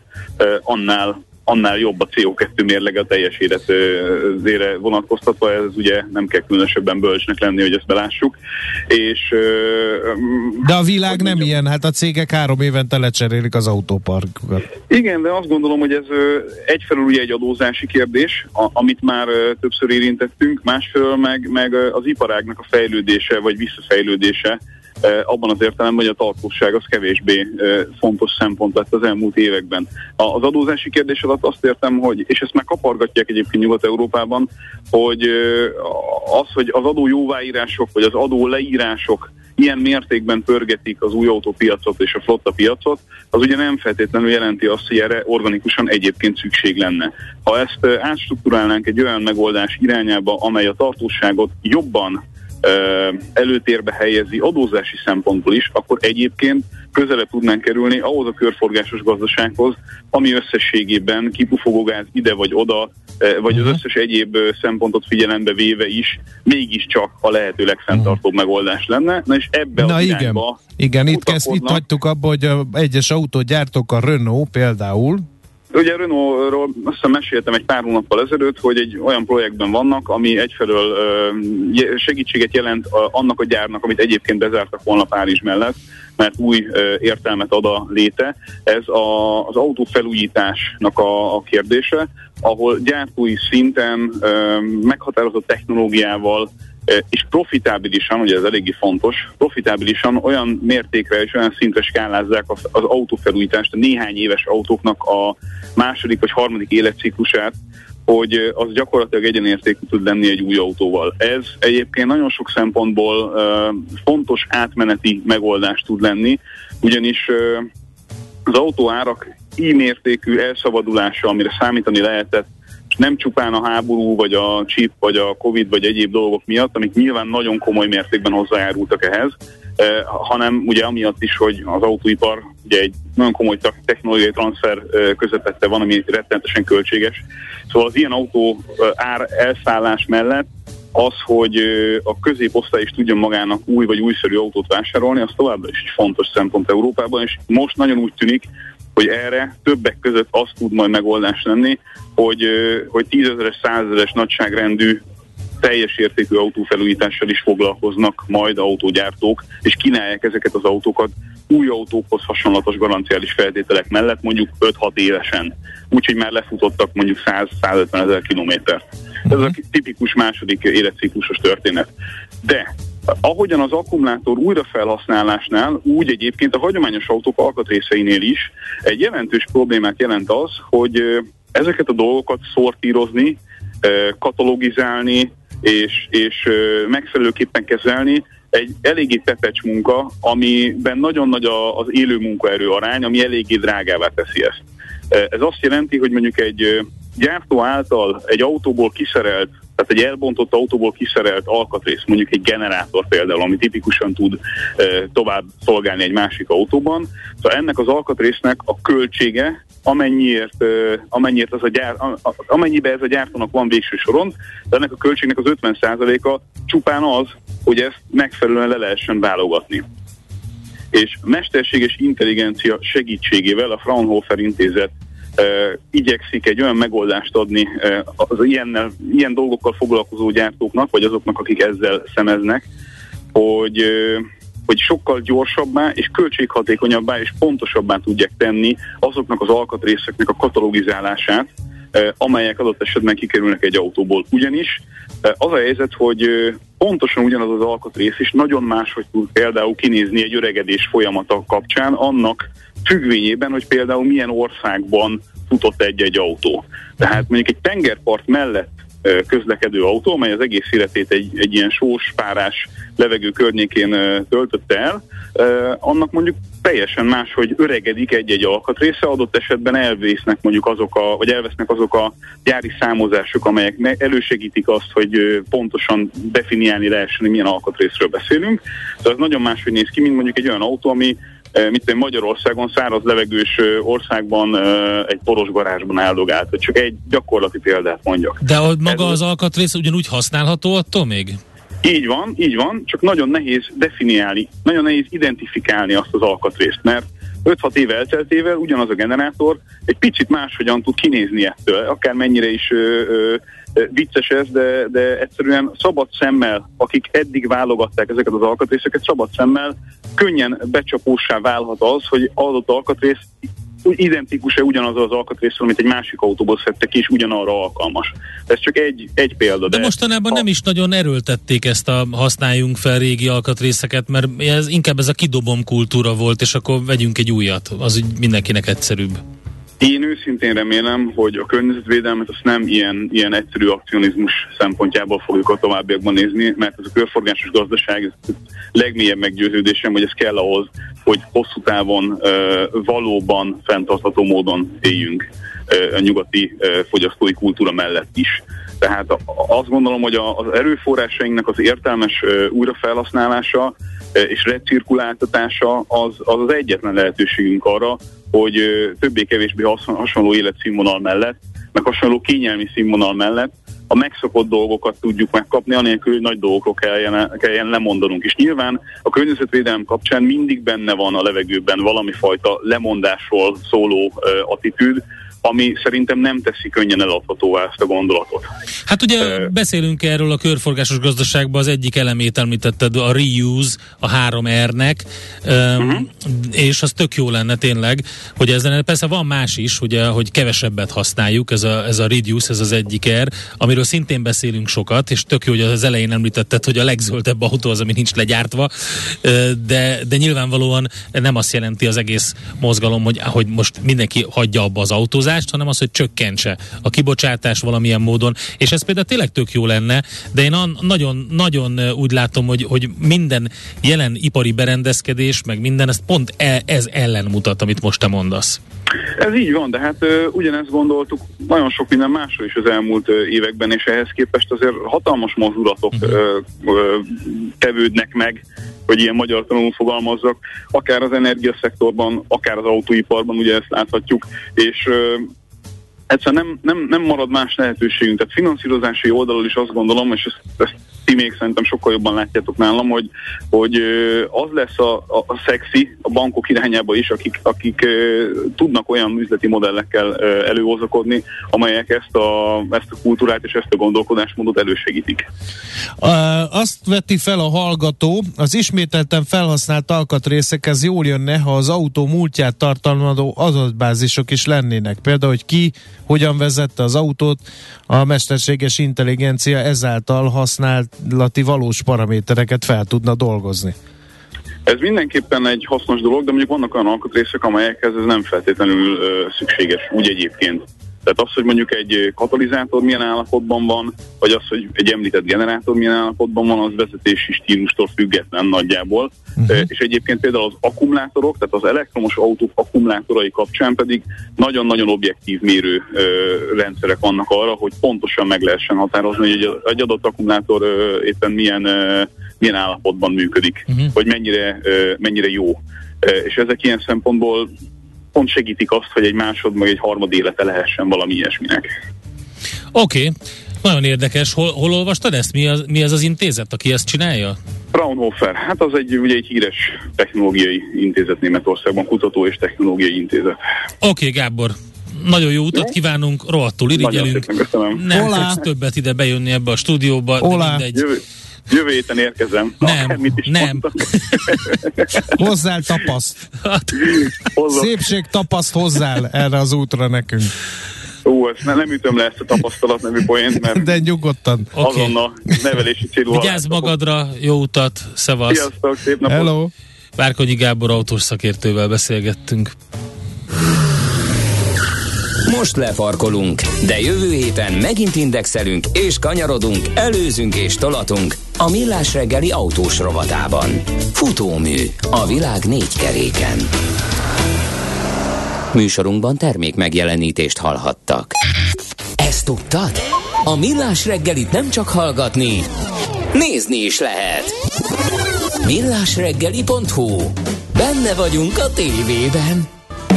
annál, annál jobb a cé o kettő mérlege a teljes életére vonatkoztatva, ez ugye nem kell különösebben bölcsnek lenni, hogy ezt belássuk. És, de a világ nem mondjam, ilyen, hát a cégek három évente lecserélik az autóparkokat. Igen, de azt gondolom, hogy ez egyfelől ugye egy adózási kérdés, a, amit már többször érintettünk, másfelől meg, meg az iparágnak a fejlődése vagy visszafejlődése, abban az értelemben, hogy a tartóság az kevésbé fontos szempont lett az elmúlt években. Az adózási kérdés alatt azt értem, hogy, és ezt már kapargatják egyébként Nyugat-Európában, hogy az, hogy az adó jóváírások, vagy az adó leírások ilyen mértékben pörgetik az új autópiacot és a flotta piacot, az ugye nem feltétlenül jelenti azt, hogy erre organikusan egyébként szükség lenne. Ha ezt átstruktúrálnánk egy olyan megoldás irányába, amely a tartóságot jobban előtérbe helyezi adózási szempontból is, akkor egyébként közelebb tudnánk kerülni ahhoz a körforgásos gazdasághoz, ami összességében kipufogógáz ide vagy oda, vagy az összes egyéb szempontot figyelembe véve is, mégiscsak a lehető legfenntartóbb megoldás lenne. Na és ebben a irányba igen, igen itt, kezd, itt hagytuk abba, hogy a egyes autógyártók, a Renault például, ugye a Renault-ról azt meséltem egy pár hónappal ezelőtt, hogy egy olyan projektben vannak, ami egyfelől segítséget jelent annak a gyárnak, amit egyébként bezártak volna Párizs mellett, mert új értelmet ad a léte. Ez a, az autófelújításnak a, a kérdése, ahol gyártói szinten meghatározott technológiával és profitábilisan, ugye ez eléggé fontos, profitábilisan olyan mértékre és olyan szintre skálázzák az, az autófelújítást, a néhány éves autóknak a második vagy harmadik életciklusát, hogy az gyakorlatilag egyenértékű tud lenni egy új autóval. Ez egyébként nagyon sok szempontból uh, fontos átmeneti megoldást tud lenni, ugyanis uh, az autóárak így mértékű elszabadulása, amire számítani lehetett, nem csupán a háború, vagy a chip, vagy a Covid, vagy egyéb dolgok miatt, amik nyilván nagyon komoly mértékben hozzájárultak ehhez, eh, hanem ugye amiatt is, hogy az autóipar ugye egy nagyon komoly technológiai transfer eh, közepette van, ami rettenetesen költséges. Szóval az ilyen autó eh, ár elszállás mellett az, hogy eh, a középosztály is tudjon magának új vagy újszerű autót vásárolni, az továbbra is egy fontos szempont Európában, és most nagyon úgy tűnik, hogy erre többek között azt tud majd megoldás lenni, hogy, hogy tízezeres, százezeres nagyságrendű teljes értékű autófelújítással is foglalkoznak majd autógyártók, és kínálják ezeket az autókat új autókhoz hasonlatos garanciális feltételek mellett, mondjuk öt-hat évesen. Úgyhogy már lefutottak mondjuk száz-százötven ezer kilométert. Ez a tipikus második életciklusos történet. De ahogyan az akkumulátor újrafelhasználásnál, úgy egyébként a hagyományos autók alkatrészeinél is egy jelentős problémát jelent az, hogy ezeket a dolgokat szortírozni, katalogizálni és, és megfelelőképpen kezelni egy eléggé tepecs munka, amiben nagyon nagy az élő munkaerő arány, ami eléggé drágává teszi ezt. Ez azt jelenti, hogy mondjuk egy gyártó által egy autóból kiszerelt, tehát egy elbontott autóból kiszerelt alkatrész, mondjuk egy generátor például, ami tipikusan tud e, tovább szolgálni egy másik autóban. Szóval ennek az alkatrésznek a költsége, amennyiért, e, amennyiért az a gyár, a, amennyibe ez a gyártónak van végső soron, de ennek a költségnek az ötven százaléka csupán az, hogy ezt megfelelően le lehessen válogatni. És mesterséges intelligencia segítségével a Fraunhofer intézet e, igyekszik egy olyan megoldást adni e, az ilyen, ilyen dolgokkal foglalkozó gyártóknak, vagy azoknak, akik ezzel szemeznek, hogy, e, hogy sokkal gyorsabbá és költséghatékonyabbá és pontosabbá tudják tenni azoknak az alkatrészeknek a katalogizálását, amelyek adott esetben kikerülnek egy autóból. Ugyanis az a helyzet, hogy pontosan ugyanaz az alkatrész is nagyon máshogy tud például kinézni egy öregedés folyamata kapcsán, annak függvényében, hogy például milyen országban futott egy-egy autó. Tehát mondjuk egy tengerpart mellett közlekedő autó, amely az egész életét egy, egy ilyen sós, párás levegő környékén töltötte el, annak mondjuk teljesen más, hogy öregedik egy-egy alkatrésze, adott esetben elvésznek mondjuk azok a, vagy elvesznek azok a gyári számozások, amelyek elősegítik azt, hogy pontosan definiálni lehessen, milyen alkatrészről beszélünk. Tehát ez nagyon máshogy néz ki, mint mondjuk egy olyan autó, ami mit tudom, Magyarországon, száraz levegős országban egy poros garázsban áldogált, hogy csak egy gyakorlati példát mondjak. De maga ez az alkatrész ugyanúgy használható attól még? Így van, így van, csak nagyon nehéz definiálni, nagyon nehéz identifikálni azt az alkatrészt, mert öt-hat éve elteltével ugyanaz a generátor egy picit máshogyan tud kinézni ettől, akármennyire is ö, ö, vicces ez, de, de egyszerűen szabad szemmel, akik eddig válogatták ezeket az alkatrészeket, szabad szemmel könnyen becsapóssá válhat az, hogy adott alkatrész identikus-e ugyanaz az alkatrészről, amit egy másik autóból szedtek ki, és ugyanarra alkalmas. Ez csak egy, egy példa. De, de mostanában a... nem is nagyon erőltették ezt a használjunk fel régi alkatrészeket, mert ez inkább ez a kidobom kultúra volt, és akkor vegyünk egy újat. Az így mindenkinek egyszerűbb. Én őszintén remélem, hogy a környezetvédelmet azt nem ilyen, ilyen egyszerű akcionizmus szempontjából fogjuk a továbbiakban nézni, mert ez a körforgásos gazdaság, ez legmélyebb meggyőződésem, hogy ez kell ahhoz, hogy hosszú távon valóban fenntartható módon éljünk a nyugati fogyasztói kultúra mellett is. Tehát azt gondolom, hogy az erőforrásainknak az értelmes újrafelhasználása és recirkuláltatása az az, az egyetlen lehetőségünk arra, hogy többé-kevésbé hasonló életszínvonal mellett, meg hasonló kényelmi színvonal mellett a megszokott dolgokat tudjuk megkapni, anélkül, hogy nagy dolgokról kelljen, kelljen lemondanunk. És nyilván a környezetvédelem kapcsán mindig benne van a levegőben valami fajta lemondásról szóló attitűd, ami szerintem nem teszi könnyen eladhatóvá ezt a gondolatot. Hát ugye uh, beszélünk erről a körforgásos gazdaságban, az egyik elemét említetted, a reuse, a három R-nek, um, uh-huh. és az tök jó lenne tényleg, hogy ez lenne. Persze van más is, ugye, hogy kevesebbet használjuk, ez a, ez a reduce, ez az egyik R, amiről szintén beszélünk sokat, és tök jó, hogy az elején említetted, hogy a legzöldebb autó az, ami nincs legyártva, de, de nyilvánvalóan nem azt jelenti az egész mozgalom, hogy, hogy most mindenki hagyja abba az autózást, hanem az, hogy csökkentse a kibocsátás valamilyen módon, és ez például tényleg tök jó lenne, de én nagyon-nagyon úgy látom, hogy, hogy minden jelen ipari berendezkedés, meg minden, ezt pont el, ez ellen mutat, amit most te mondasz. Ez így van, de hát ö, ugyanezt gondoltuk nagyon sok minden másról is az elmúlt ö, években, és ehhez képest azért hatalmas mozdulatok ö, ö, tevődnek meg, hogy ilyen magyar tanulul fogalmazzak, akár az energiaszektorban, akár az autóiparban, ugye ezt láthatjuk, és ö, egyszerűen nem, nem, nem marad más lehetőségünk. Tehát finanszírozási oldalról is azt gondolom, és ezt, ezt ti még szerintem sokkal jobban látjátok nálam, hogy, hogy az lesz a, a, a szexi a bankok irányába is, akik, akik tudnak olyan üzleti modellekkel előhozakodni, amelyek ezt a, ezt a kultúrát és ezt a gondolkodásmódot elősegítik. Azt veti fel a hallgató, az ismételten felhasznált alkatrészekhez jól jönne, ha az autó múltját tartalmazó adatbázisok is lennének. Például, hogy ki hogyan vezette az autót, a mesterséges intelligencia ezáltal használati valós paramétereket fel tudna dolgozni. Ez mindenképpen egy hasznos dolog, de mondjuk vannak olyan alkatrészek, amelyekhez ez nem feltétlenül ö, szükséges, úgy egyébként. Tehát az, hogy mondjuk egy katalizátor milyen állapotban van, vagy az, hogy egy említett generátor milyen állapotban van, az vezetési stílustól független nagyjából. Uh-huh. És egyébként például az akkumulátorok, tehát az elektromos autók akkumulátorai kapcsán pedig nagyon-nagyon objektív mérő ö, rendszerek vannak arra, hogy pontosan meg lehessen határozni, hogy egy adott akkumulátor ö, éppen milyen, ö, milyen állapotban működik, uh-huh. vagy mennyire, ö, mennyire jó. E, és ezek ilyen szempontból pont segítik azt, hogy egy másod, meg egy harmad élete lehessen valami ilyesminek. Oké, okay. Nagyon érdekes. Hol, hol olvastad ezt? Mi az, mi az az intézet, aki ezt csinálja? Fraunhofer. Hát az egy, ugye egy híres technológiai intézet Németországban, kutató és technológiai intézet. Oké, okay, Gábor. Nagyon jó utat kívánunk, rohadtul irigyelünk. Nem fogsz többet ide bejönni ebbe a stúdióba, de mindegy. Jövő, jövő héten érkezem. Nem, nem. Hozzál tapaszt. Szépség tapaszt hozzál erre az útra nekünk. Ó, ezt nem ütöm le ezt a tapasztalat nevű poént, mert de nyugodtan. Azonnal nevelési célú. Vigyázz magadra, jó utat, szevasz. Sziasztok, szép napot. Hello. Várkonyi Gábor autós szakértővel beszélgettünk. Most lefarkolunk, de jövő héten megint indexelünk és kanyarodunk, előzünk és tolatunk a Millás reggeli autós rovatában. Futómű a világ négy keréken. Műsorunkban termék megjelenítést hallhattak. Ezt tudtad? A Millás reggelit nem csak hallgatni, nézni is lehet. millásreggeli pont hu. Benne vagyunk a tévében.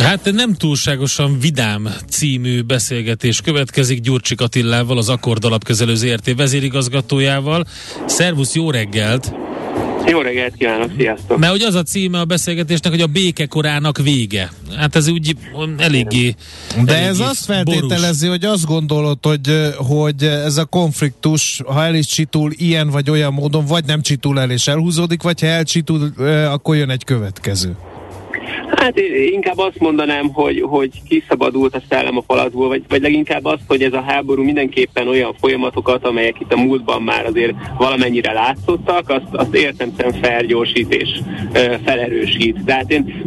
Hát nem túlságosan vidám című beszélgetés következik Gyurcsik Attilával, az Akkord Alapkezelő zé er té vezérigazgatójával. Szervusz, jó reggelt! Jó reggelt kívánok, sziasztok! Mert hogy az a címe a beszélgetésnek, hogy a békekorának vége. Hát ez úgy eléggé De eléggé ez azt feltételezi, borús. Hogy azt gondolod, hogy, hogy ez a konfliktus, ha el is csitul ilyen vagy olyan módon, vagy nem csitul el és elhúzódik, vagy ha elcsitul, akkor jön egy következő. Hát inkább azt mondanám, hogy, hogy kiszabadult a szellem a palacból, vagy, vagy leginkább azt, hogy ez a háború mindenképpen olyan folyamatokat, amelyek itt a múltban már azért valamennyire látszottak, azt, azt értelemszerűen felgyorsít és ö, felerősít. Tehát én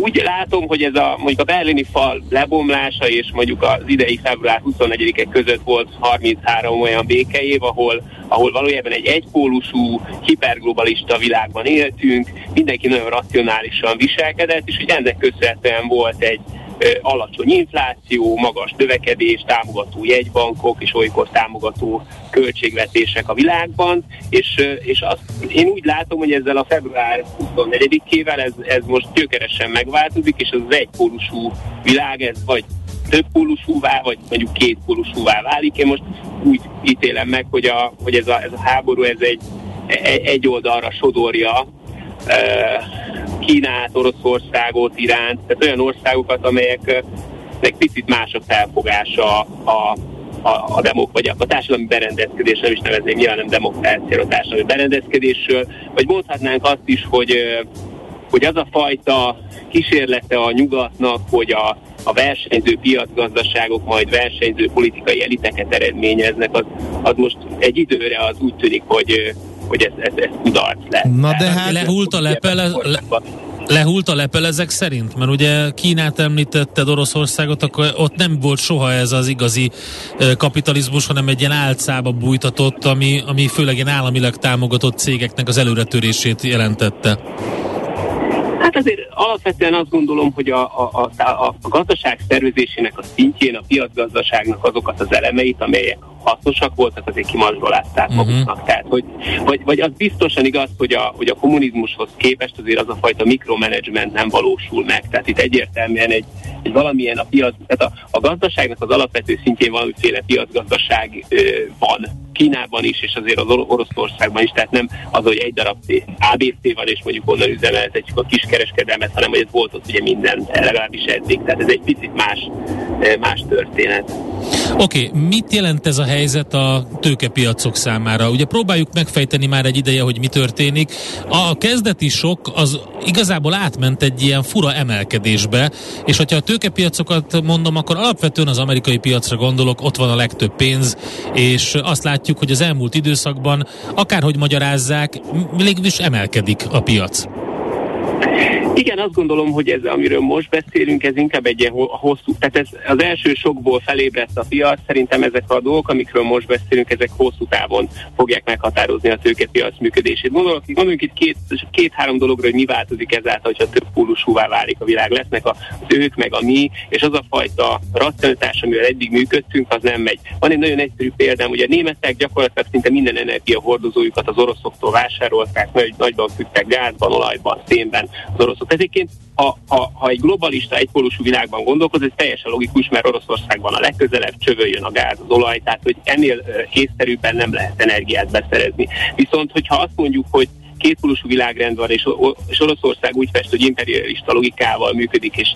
úgy látom, hogy ez a, mondjuk a berlini fal lebomlása, és mondjuk az idei február huszonegyedike között volt harminchárom olyan békeév, ahol, ahol valójában egy egypólusú, hiperglobalista világban éltünk, mindenki nagyon racionálisan viselkedett, és ugye ennek köszönhetően volt egy ö, alacsony infláció, magas növekedés, támogató jegybankok és olykor támogató költségvetések a világban, és, ö, és azt, én úgy látom, hogy ezzel a február huszonnegyedikével ez, ez most gyökeresen megváltozik, és az egypólusú világ ez vagy több pólusúvá, vagy mondjuk két pólusúvá válik. Én most úgy ítélem meg, hogy, a, hogy ez, a, ez a háború ez egy, egy oldalra sodorja Kínát, Oroszországot, Iránt, tehát olyan országokat, amelyeknek picit más a felfogása a, a, a, demok, vagy a, a társadalmi berendezkedés, nem is nevezném nyilván nem demokráciára, a társadalmi berendezkedésről, vagy mondhatnánk azt is, hogy, hogy az a fajta kísérlete a nyugatnak, hogy a, a versenyző piacgazdaságok majd versenyző politikai eliteket eredményeznek, az, az most egy időre az úgy tűnik, hogy hogy ez, ez, ez kudarc lett. Na de hát lehult a lepele, le, lehult a lepel ezek szerint? Mert ugye Kínát említetted, Oroszországot, akkor ott nem volt soha ez az igazi kapitalizmus, hanem egy ilyen álcába bújtatott, ami, ami főleg ilyen államilag támogatott cégeknek az előretörését jelentette. Hát azért alapvetően azt gondolom, hogy a, a, a, a gazdaság szervezésének a szintjén a piacgazdaságnak azokat az elemeit, amelyek hasznosak voltak, azért kimarzsolázták uh-huh. maguknak. Tehát, hogy, vagy, vagy az biztosan igaz, hogy a, hogy a kommunizmushoz képest azért az a fajta mikromanagement nem valósul meg. Tehát itt egyértelműen egy, egy valamilyen a piac, tehát a, a gazdaságnak az alapvető szintjén valamiféle piacgazdaság ö, van. Kínában is, és azért az Oroszországban is, tehát nem az, hogy egy darab á bé cé van, és mondjuk onnan üzemeltetjük a kiskereskedelmet, hanem hogy ez volt ott ugye minden, legalábbis eddig, tehát ez egy picit más, más történet. Oké, okay, mit jelent ez a helyzet a tőkepiacok számára? Ugye próbáljuk megfejteni már egy ideje, hogy mi történik. A kezdeti sok az igazából átment egy ilyen fura emelkedésbe, és hogyha a tőkepiacokat mondom, akkor alapvetően az amerikai piacra gondolok, ott van a legtöbb pénz, és azt látjuk, hogy az elmúlt időszakban, akárhogy magyarázzák, mégis emelkedik a piac. Igen, azt gondolom, hogy ez, amiről most beszélünk, ez inkább egy ilyen hosszú, tehát ez az első sokból felébredt a piac, szerintem ezek a dolgok, amikről most beszélünk, ezek hosszú távon fogják meghatározni a tőkepiac működését. Gondolok, gondoljunk itt két, két-három dologra, hogy mi változik ezáltal, hogyha több pólusúvá válik a világ. Lesznek az ők, meg a mi, és az a fajta racionalitás, amivel eddig működtünk, az nem megy. Van egy nagyon egyszerű példám, hogy a németek gyakorlatilag szinte minden energiahordozójukat az oroszoktól vásárolták, nagy, nagyban függtek gázban, olajban, szénben az oroszok. Ezért, ha, ha, ha egy globalista, egypólusú világban gondolkoz, ez teljesen logikus, mert Oroszországban a legközelebb csövöljön a gáz, az olaj, tehát hogy ennél észszerűbben nem lehet energiát beszerezni. Viszont, hogyha azt mondjuk, hogy kétpólusú világrend van, és, és Oroszország úgy fest, hogy imperialista logikával működik, és,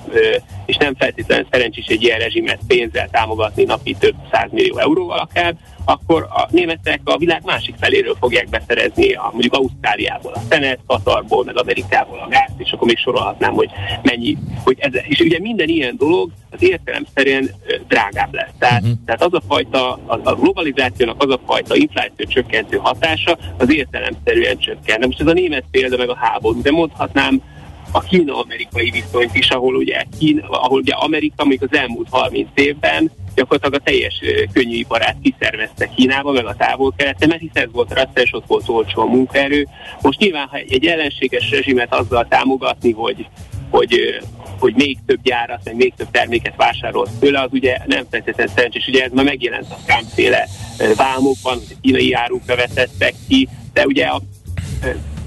és nem feltétlenül szerencsés egy ilyen rezsimet pénzzel támogatni napi több százmillió euróval akár, akkor a németek a világ másik feléről fogják beszerezni, a, mondjuk Ausztráliából a szenet, Katarból, meg Amerikából a gázt, és akkor még sorolhatnám, hogy mennyi. Hogy ez, és ugye minden ilyen dolog az értelemszerűen drágább lesz. Tehát, uh-huh. tehát az a fajta, a, a globalizációnak az a fajta infláció csökkentő hatása az értelemszerűen csökken. Most ez a német példa meg a háború, de mondhatnám a kína-amerikai viszonyt is, ahol ugye, Kína, ahol ugye Amerika még az elmúlt harminc évben gyakorlatilag a teljes könnyűiparát kiszervezte Kínába, meg a távol-keleten, mert hiszen ez volt rassza, és ott volt olcsó a munkaerő. Most nyilván, ha egy ellenséges rezsimet azzal támogatni, hogy, hogy, hogy még több gyárat, meg még több terméket vásárolt tőle, az ugye nem feltétlenül szerencsés. Ugye ez már megjelent a kámféle vámokban, kínai árukra vetettek ki, de ugye a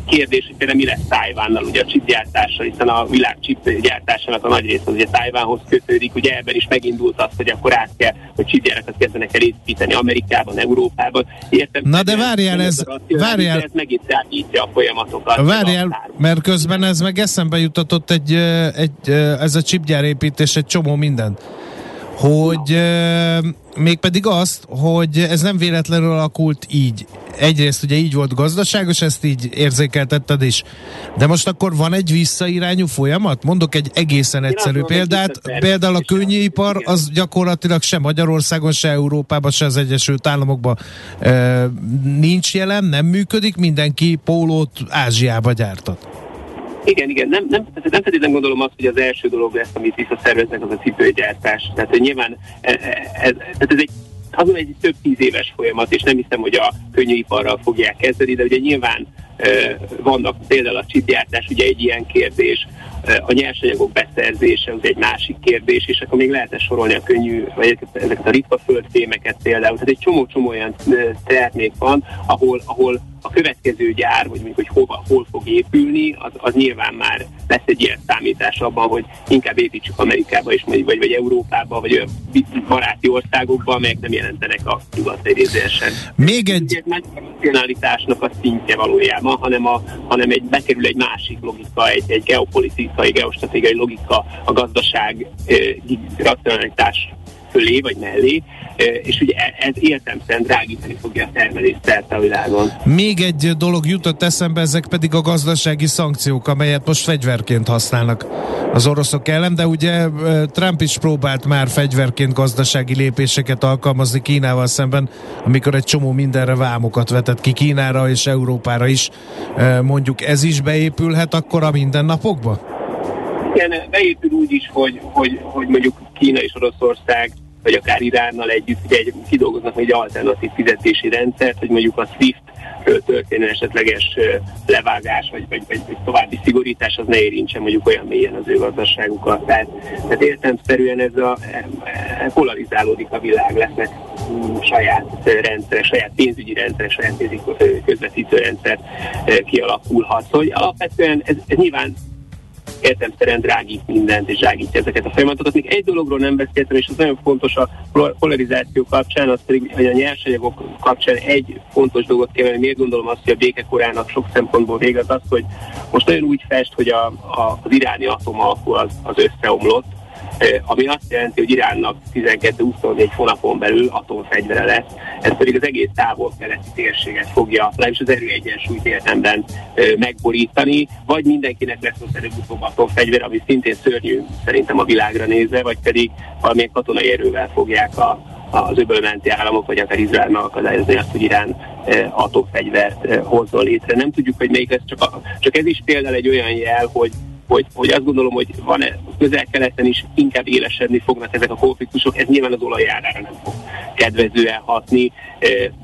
kérdés, hogy például mi lesz Tájvánnal, ugye a csipgyártással, hiszen a világ csipgyártásának a nagy része az ugye Tájvánhoz kötődik, ugye ebben is megindult az, hogy akkor át kell, hogy csipgyárakat kezdenek el építeni Amerikában, Európában. Értem, na de várjál, ez, ez, várjál, ez megint szállítja a folyamatokat. Várjál, a mert közben ez meg eszembe jutatott egy, egy, ez a csipgyárépítés egy csomó mindent. Hogy euh, mégpedig azt, hogy ez nem véletlenül alakult így. Egyrészt ugye így volt gazdaságos, ezt így érzékeltetted is. De most akkor van egy visszairányú folyamat? Mondok egy egészen egyszerű példát. Például a könnyűipar az gyakorlatilag se Magyarországon, se Európában, se az Egyesült Államokban euh, nincs jelen, nem működik, mindenki pólót Ázsiába gyártott. Igen, igen, nem, nem, nem feltétlenül gondolom azt, hogy az első dolog lesz, amit visszaszerveznek, az a cipőgyártás. Tehát, hogy nyilván ez, ez, ez egy, azon egy több tíz éves folyamat, és nem hiszem, hogy a könnyűiparral fogják kezdeni, de ugye nyilván vannak például a csipgyártás, ugye egy ilyen kérdés, a nyersanyagok beszerzése, az egy másik kérdés, és akkor még lehetne sorolni a könnyű, vagy ezeket a ritka földfémeket például. Tehát egy csomó-csomó olyan termék van, ahol, ahol a következő gyár, vagy mondjuk, hogy hova, hol fog épülni, az, az nyilván már lesz egy ilyen számítás abban, hogy inkább építsük Amerikába is, vagy, vagy Európába, vagy olyan baráti országokba, amelyek nem jelentenek a nyugat idézésen. Még egy... Már a nacionalitásnak a szintje valójában, hanem, a, hanem egy, bekerül egy másik logika, egy, egy geopolitikai, geostratégiai logika a gazdaság e, racionalitás fölé, vagy mellé, és ugye ez értelemszerűen drágítani fogja a termelést szerte a világon. Még egy dolog jutott eszembe, ezek pedig a gazdasági szankciók, amelyet most fegyverként használnak az oroszok ellen, de ugye Trump is próbált már fegyverként gazdasági lépéseket alkalmazni Kínával szemben, amikor egy csomó mindenre vámokat vetett ki Kínára és Európára is. Mondjuk ez is beépülhet akkor a mindennapokba? Igen, beépül úgy is, hogy, hogy, hogy mondjuk Kína és Oroszország, vagy akár Iránnal együtt ugye egy, kidolgoznak egy alternatív fizetési rendszert, hogy mondjuk a swift-ről történő esetleges levágás, vagy, vagy, vagy, vagy további szigorítás, az ne érintse mondjuk olyan mélyen az ő gazdaságukat. Tehát, tehát értelemszerűen ez a, polarizálódik a világ, lesznek saját rendszer, saját pénzügyi rendszer, saját pénzügyi közvetítő rendszer kialakulhat. Szóval alapvetően ez, ez nyilván értelemszerűen drágít mindent, és drágítja ezeket a folyamatokat. Még egy dologról nem beszéltem, és az nagyon fontos a polarizáció kapcsán, az pedig, hogy a nyersanyagok kapcsán egy fontos dolgot kell, hogy miért gondolom azt, hogy a békekorának sok szempontból vége az, hogy most nagyon úgy fest, hogy a, a, az iráni atomalkú az, az összeomlott, ami azt jelenti, hogy Iránnak tizenkettő-huszonnégy hónapon belül atomfegyvere lesz, ez pedig az egész távol-keleti térséget fogja, legalábbis az erőegyensúlyt értelemben megborítani, vagy mindenkinek lesz az előbb-utóbb atomfegyvere, ami szintén szörnyű szerintem a világra nézve, vagy pedig valamilyen katonai erővel fogják a az öbölmenti államok, vagy akár Izrael meg akadályozni azt, hogy Irán e, atomfegyvert e, hozzon létre. Nem tudjuk, hogy melyik lesz, csak, a, csak ez is például egy olyan jel, hogy hogy, hogy azt gondolom, hogy van-e Közel-Keleten is inkább élesedni fognak ezek a konfliktusok, ez nyilván az olajárára nem fog kedvezően hatni.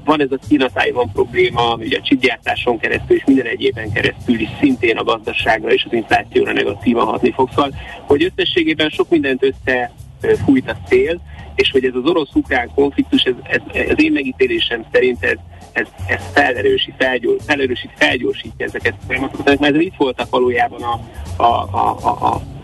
Van ez a Kína-Tájvan probléma, ami ugye a csipgyártáson keresztül és minden egyében keresztül is szintén a gazdaságra és az inflációra negatívan hatni fog, szóval, hogy összességében sok mindent össze fújt a szél, és hogy ez az orosz-ukrán konfliktus, ez, ez, az én megítélésem szerint ez, ez, ez felerősít, felgyors, felerősít, felgyorsítja ezeket a folyamatokat, mert itt voltak valójában a, a, a, a,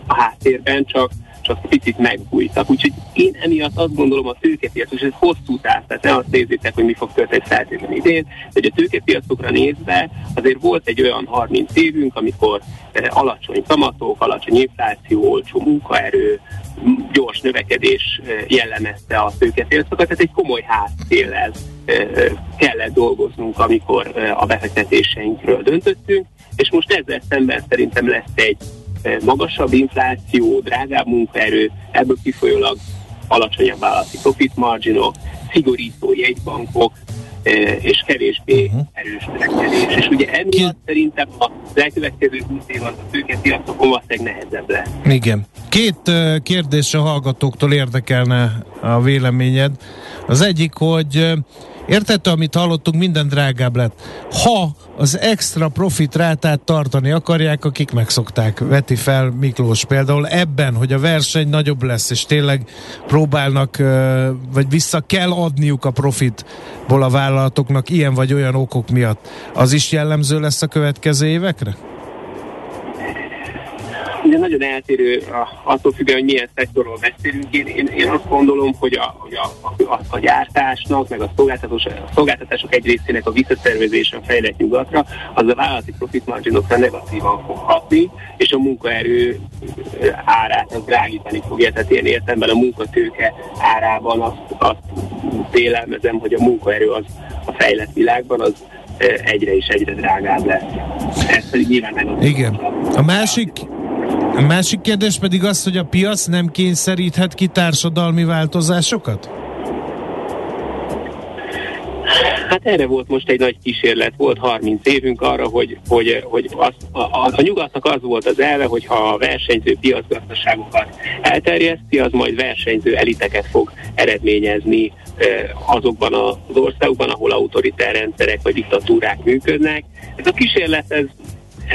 a háttérben, csak, csak picit megbújtak. Úgyhogy én emiatt azt gondolom, a tőkepiacok, és ez hosszú táv, tehát ne azt nézzétek, hogy mi fog történni feltétlenül idén, hogy a tőkepiacokra nézve azért volt egy olyan harminc évünk, amikor alacsony kamatok, alacsony infláció, olcsó munkaerő, gyors növekedés jellemezte a tőkepiacokat, tehát egy komoly háttéllel kellett dolgoznunk, amikor a befektetéseinkről döntöttünk, és most ezzel szemben szerintem lesz egy magasabb infláció, drágább munkaerő, ebből kifolyólag alacsonyabb vállalati profit marginok, szigorító jegybankok, és kevésbé uh-huh. erős növekedés. És ugye emiatt szerintem a elkövetkező húsz év alatt a tőkepiacokon valószínűleg nehezebb lesz. Igen. Két uh, kérdés a hallgatóktól érdekelne a véleményed. Az egyik, hogy uh, érthető, amit hallottunk, minden drágább lett. Ha az extra profit rátát tartani akarják, akik megszokták, veti fel Miklós például ebben, hogy a verseny nagyobb lesz, és tényleg próbálnak, vagy vissza kell adniuk a profitból a vállalatoknak ilyen vagy olyan okok miatt. Az is jellemző lesz a következő évekre? Ugye nagyon eltérő attól függően, hogy milyen szektorról beszélünk. Én, én, én azt gondolom, hogy a, hogy a, a gyártásnak, meg a, a szolgáltatások egy részének a visszaszervezése a fejlett nyugatra, az a vállalati profit marginokra negatívan fog hatni, és a munkaerő árát az drágítani fogja. Tehát ilyen értelemben a munkatőke árában azt, azt vélelmezem, hogy a munkaerő az a fejlett világban az egyre és egyre drágább lesz. Ez pedig nyilván nem. Igen. A másik... A másik kérdés pedig az, hogy a piac nem kényszeríthet ki társadalmi változásokat? Hát erre volt most egy nagy kísérlet, volt harminc évünk arra, hogy, hogy, hogy az, a, a, a nyugatnak az volt az elve, hogy ha a versenyző piacgazdaságokat elterjeszti, az majd versenyző eliteket fog eredményezni azokban az országokban, ahol autoritár rendszerek vagy diktatúrák működnek. Ez a kísérlet, ez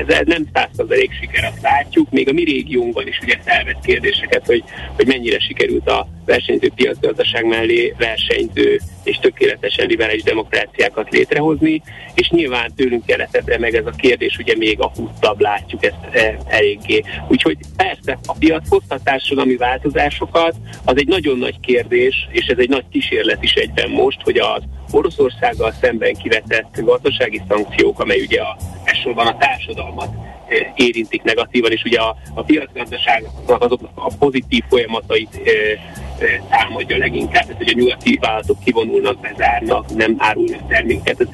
ezzel nem száz százalék siker, azt látjuk, még a mi régiónkban is ugye felvett kérdéseket, hogy, hogy mennyire sikerült a versenyző piacgazdaság mellé versenyző és tökéletesen liberális demokráciákat létrehozni, és nyilván tőlünk keletebbre meg ez a kérdés, ugye még ahúttabb látjuk ezt eléggé. Úgyhogy persze a piac hozhat társadalmi változásokat, az egy nagyon nagy kérdés, és ez egy nagy kísérlet is egyben most, hogy az Oroszországgal szemben kivetett gazdasági szankciók, amely ugye a, elsősorban a társadalmat érintik negatívan, és ugye a, a piacgazdaságnak azoknak a pozitív folyamatait e, e, támadja leginkább, tehát hogy a nyugati vállalatok kivonulnak, bezárnak, nem árulnak terméket.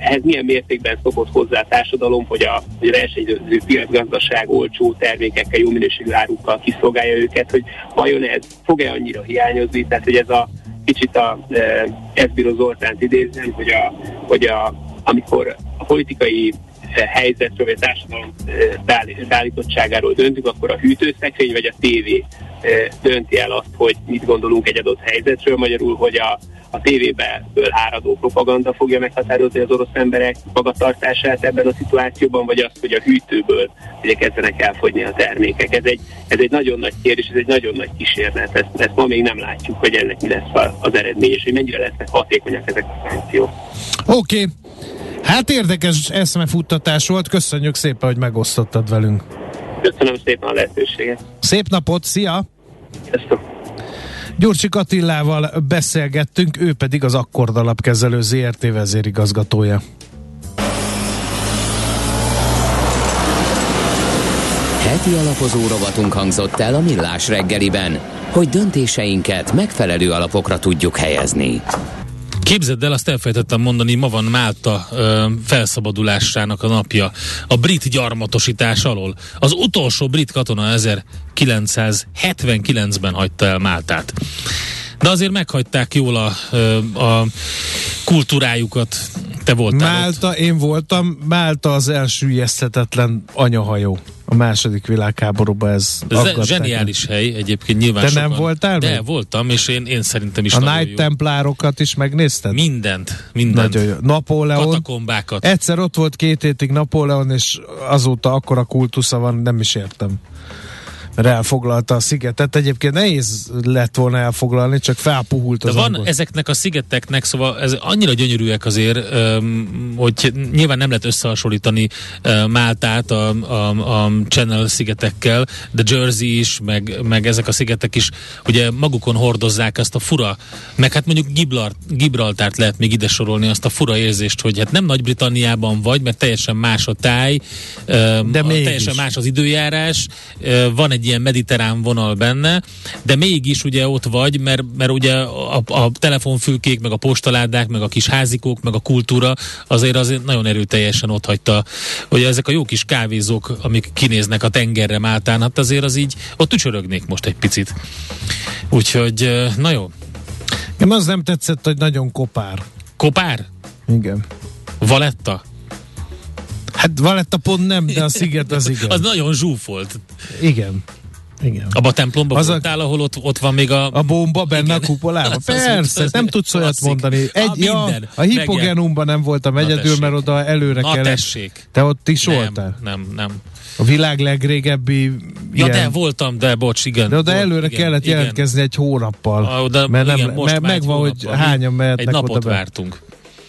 Ehhez milyen mértékben szokott hozzá a társadalom, hogy a, hogy a versenyző piacgazdaság olcsó termékekkel, jó minőségű árukkal kiszolgálja őket, hogy vajon ez fog-e annyira hiányozni, tehát hogy ez a kicsit a e, Ezbíró Zoltánt idézem, hogy, a, hogy a, amikor a politikai helyzetről, vagy a társadalom beállítottságáról döntünk, akkor a hűtőszekrény vagy a tévé dönti el azt, hogy mit gondolunk egy adott helyzetről, magyarul, hogy a, a tévéből áradó propaganda fogja meghatározni az orosz emberek magatartását ebben a szituációban, vagy azt, hogy a hűtőből ugye kezdenek elfogyni a termékek. Ez egy, ez egy nagyon nagy kérdés, ez egy nagyon nagy kísérlet, ezt, ezt ma még nem látjuk, hogy ennek mi lesz az eredmény, és hogy mennyire lesznek hatékonyak ezek a szankciók. Oké. Okay. Hát érdekes eszmefuttatás volt, köszönjük szépen, hogy megosztottad velünk. Köszönöm szépen a lehetőséget. Szép napot, szia! Köszönöm. Gyurcsik Attilával beszélgettünk, ő pedig az Akkord Alapkezelő zé er té vezérigazgatója. Heti alapozó rovatunk hangzott el a Millás reggeliben, hogy döntéseinket megfelelő alapokra tudjuk helyezni. Képzeld el, azt elfelejtettem mondani, ma van Málta ö, felszabadulásának a napja, a brit gyarmatosítás alól. Az utolsó brit katona ezerkilencszázhetvenkilencben hagyta el Máltát. De azért meghagyták jól a, a kultúrájukat, Te voltál Málta, ott. Én voltam. Málta az elsüllyeszthetetlen anyahajó. A második világháborúban ez... Ez zseniális hely egyébként nyilván. Te sokan... nem voltál? De még? Voltam, és én, én szerintem is a nagyon Knight Templárokat is megnézted? Mindent. Mindent. Nagyon jó. Napóleon. Katakombákat. Egyszer ott volt két hétig Napóleon, és azóta akkora kultusza van, nem is értem. Mert elfoglalta a szigetet. Egyébként nehéz lett volna elfoglalni, csak felpuhult az. De van angol. Ezeknek a szigeteknek, szóval ez annyira gyönyörűek azért, hogy nyilván nem lehet összehasonlítani Máltát a, a, a Channel szigetekkel, de Jersey is, meg, meg ezek a szigetek is, ugye magukon hordozzák azt a fura, meg hát mondjuk Gibralt, Gibraltárt lehet még ide sorolni, azt a fura érzést, hogy hát nem Nagy-Britanniában vagy, mert teljesen más a táj, de teljesen más az időjárás, van egy egy ilyen mediterrán vonal benne, de mégis ugye ott vagy, mert, mert ugye a, a telefonfülkék, meg a postaládák, meg a kis házikók, meg a kultúra azért azért nagyon erőteljesen ott hagyta. Ugye ezek a jó kis kávézók, amik kinéznek a tengerre Máltán, hát azért az így, ott ücsörögnék most egy picit. Úgyhogy, na jó. Nem, az nem tetszett, hogy nagyon kopár. Kopár? Igen. Valletta? Hát Valletta pont nem, de a sziget az igen. Az nagyon zsúfolt. Igen. Igen. Abba templomba az voltál, a... ahol ott, ott van még a... A bomba benne igen. A kupolában. Persze, nem tudsz olyat klasszik. Mondani. Egy, a, a, a hipogenumban nem voltam na egyedül, tessék. Mert oda előre na kellett. Tessék. Te ott is nem, voltál? Nem, nem. A világ legrégebbi ja, ilyen... de voltam, de bocs, igen. De oda volt, előre igen, kellett igen. Jelentkezni egy hónappal. A, oda, mert igen, nem, most mert megvan, hogy hányan mehetnek oda. Egy napot vártunk.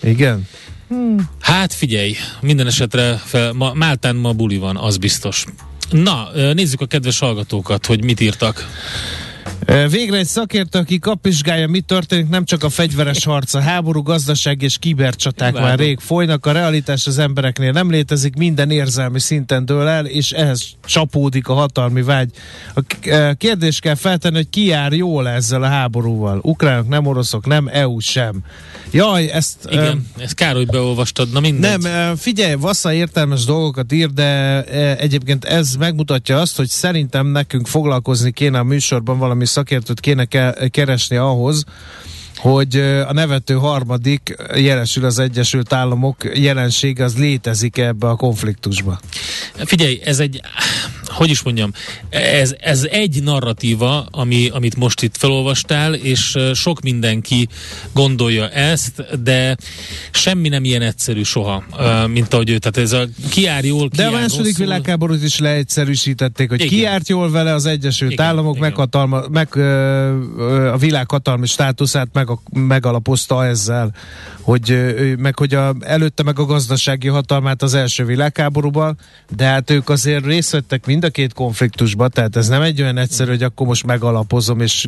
Igen. Hmm. Hát figyelj, minden esetre fel, ma, Máltán ma buli van, az biztos. Na, nézzük a kedves hallgatókat, hogy mit írtak. Végre egy szakértő, aki kapizsgálja, mi történik, nem csak a fegyveres harca, háború, gazdaság és kibercsaták már rég folynak, a realitás az embereknél nem létezik, minden érzelmi szinten dől el, és ehhez csapódik a hatalmi vágy. A kérdés kell feltenni, hogy ki jár jól ezzel a háborúval. Ukránok nem, oroszok nem, E U sem. Jaj, ezt... Igen, um, ezt kár, hogy beolvastad, na mindent. Nem, figyelj, vassza értelmes dolgokat ír, de egyébként ez megmutatja azt, hogy szerintem nekünk foglalkozni kéne a műsorban valami szakértőt kéne keresni ahhoz, hogy a nevető harmadik, jelesül az Egyesült Államok jelensége, az létezik ebbe a konfliktusba. Figyelj, ez egy, hogy is mondjam, ez, ez egy narratíva, ami, amit most itt felolvastál, és sok mindenki gondolja ezt, de semmi nem ilyen egyszerű soha, mint ahogy ő. Tehát ez a ki jár jól, ki de jár a második világháborút is leegyszerűsítették, hogy igen. Ki járt jól vele az Egyesült igen, Államok, igen. Meghatalma, meg a világ hatalmi státuszát meg megalapozta ezzel, hogy, meg, hogy a, előtte meg a gazdasági hatalmát az első világháborúban, de hát ők azért részt vettek mind a két konfliktusba, tehát ez nem egy olyan egyszerű, hogy akkor most megalapozom, és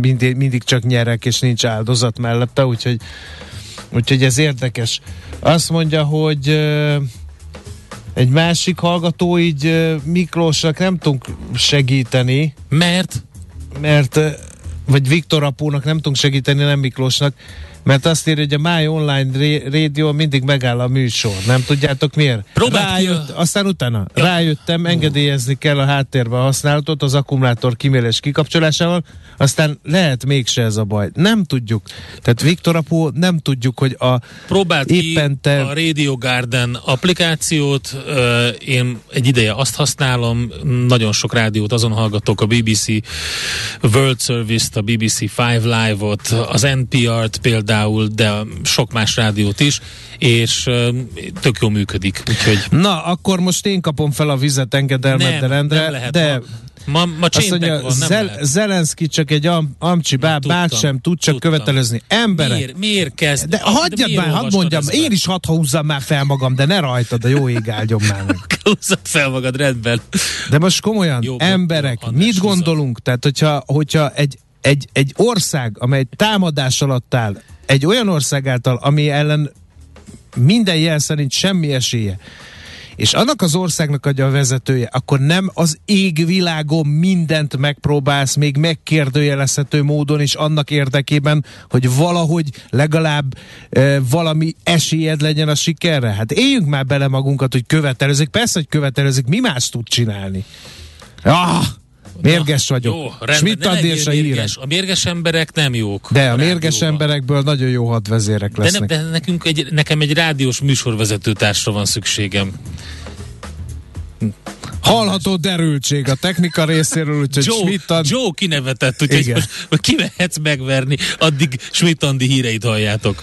mindig, mindig csak nyerek, és nincs áldozat mellette, úgyhogy, úgyhogy ez érdekes. Azt mondja, hogy egy másik hallgató így Miklósnak nem tudunk segíteni. Mert? Mert vagy Viktor apónak nem tudunk segíteni, nem Miklósnak, mert azt írja, hogy a My Online Radio mindig megáll a műsor. Nem tudjátok miért? Rájött, aztán utána ja. Rájöttem, engedélyezni kell a háttérben használatot az akkumulátor kimérés kikapcsolásával, aztán lehet mégse ez a baj. Nem tudjuk. Tehát Viktor apó, nem tudjuk, hogy a... Próbáld éppen te... a Radio Garden applikációt, én egy ideje azt használom, nagyon sok rádiót azon hallgatok, a B B C World Service-t, a B B C Five Live-ot, az N P R-t például, de sok más rádiót is, és tök jól működik. Úgyhogy... Na, akkor most én kapom fel a vizet, engedelmet, de rendre, de... Ma, ma azt mondja, van, Zel- Zelenszky csak egy am- amcsi báb, bár sem tud csak tudtam. Követelezni. Emberek! Miért, miért kezd? De hagyjad már, hadd mondjam, én is hadd, ha húzzam már fel magam, de ne rajtad, a jó ég áldjon már meg. Húzzad fel magad, rendben. De most komolyan, jó, emberek, András, mit gondolunk? Húzzam. Tehát, hogyha, hogyha egy, egy, egy ország, amely támadás alatt áll, egy olyan ország által, ami ellen minden jel szerint semmi esélye, és annak az országnak adja a vezetője, akkor nem az égvilágon mindent megpróbálsz, még megkérdőjelezhető módon is annak érdekében, hogy valahogy legalább e, valami esélyed legyen a sikerre. Hát éljünk már bele magunkat, hogy követelezik. Persze, hogy követelezik. Mi más tud csinálni? Ah! Mérges vagyok. Jó, rendben, mit ne legyél mérges. A mérges emberek nem jók. De a mérges emberekből nagyon jó hadvezérek lesznek. De, ne, de nekünk egy, nekem egy rádiós műsorvezetőtársra van szükségem. Hallható derültség a technika részéről, úgyhogy Schmidt-Andi... Joe kinevetett, úgyhogy most ki lehetsz megverni, addig Schmidt-Andi híreit halljátok.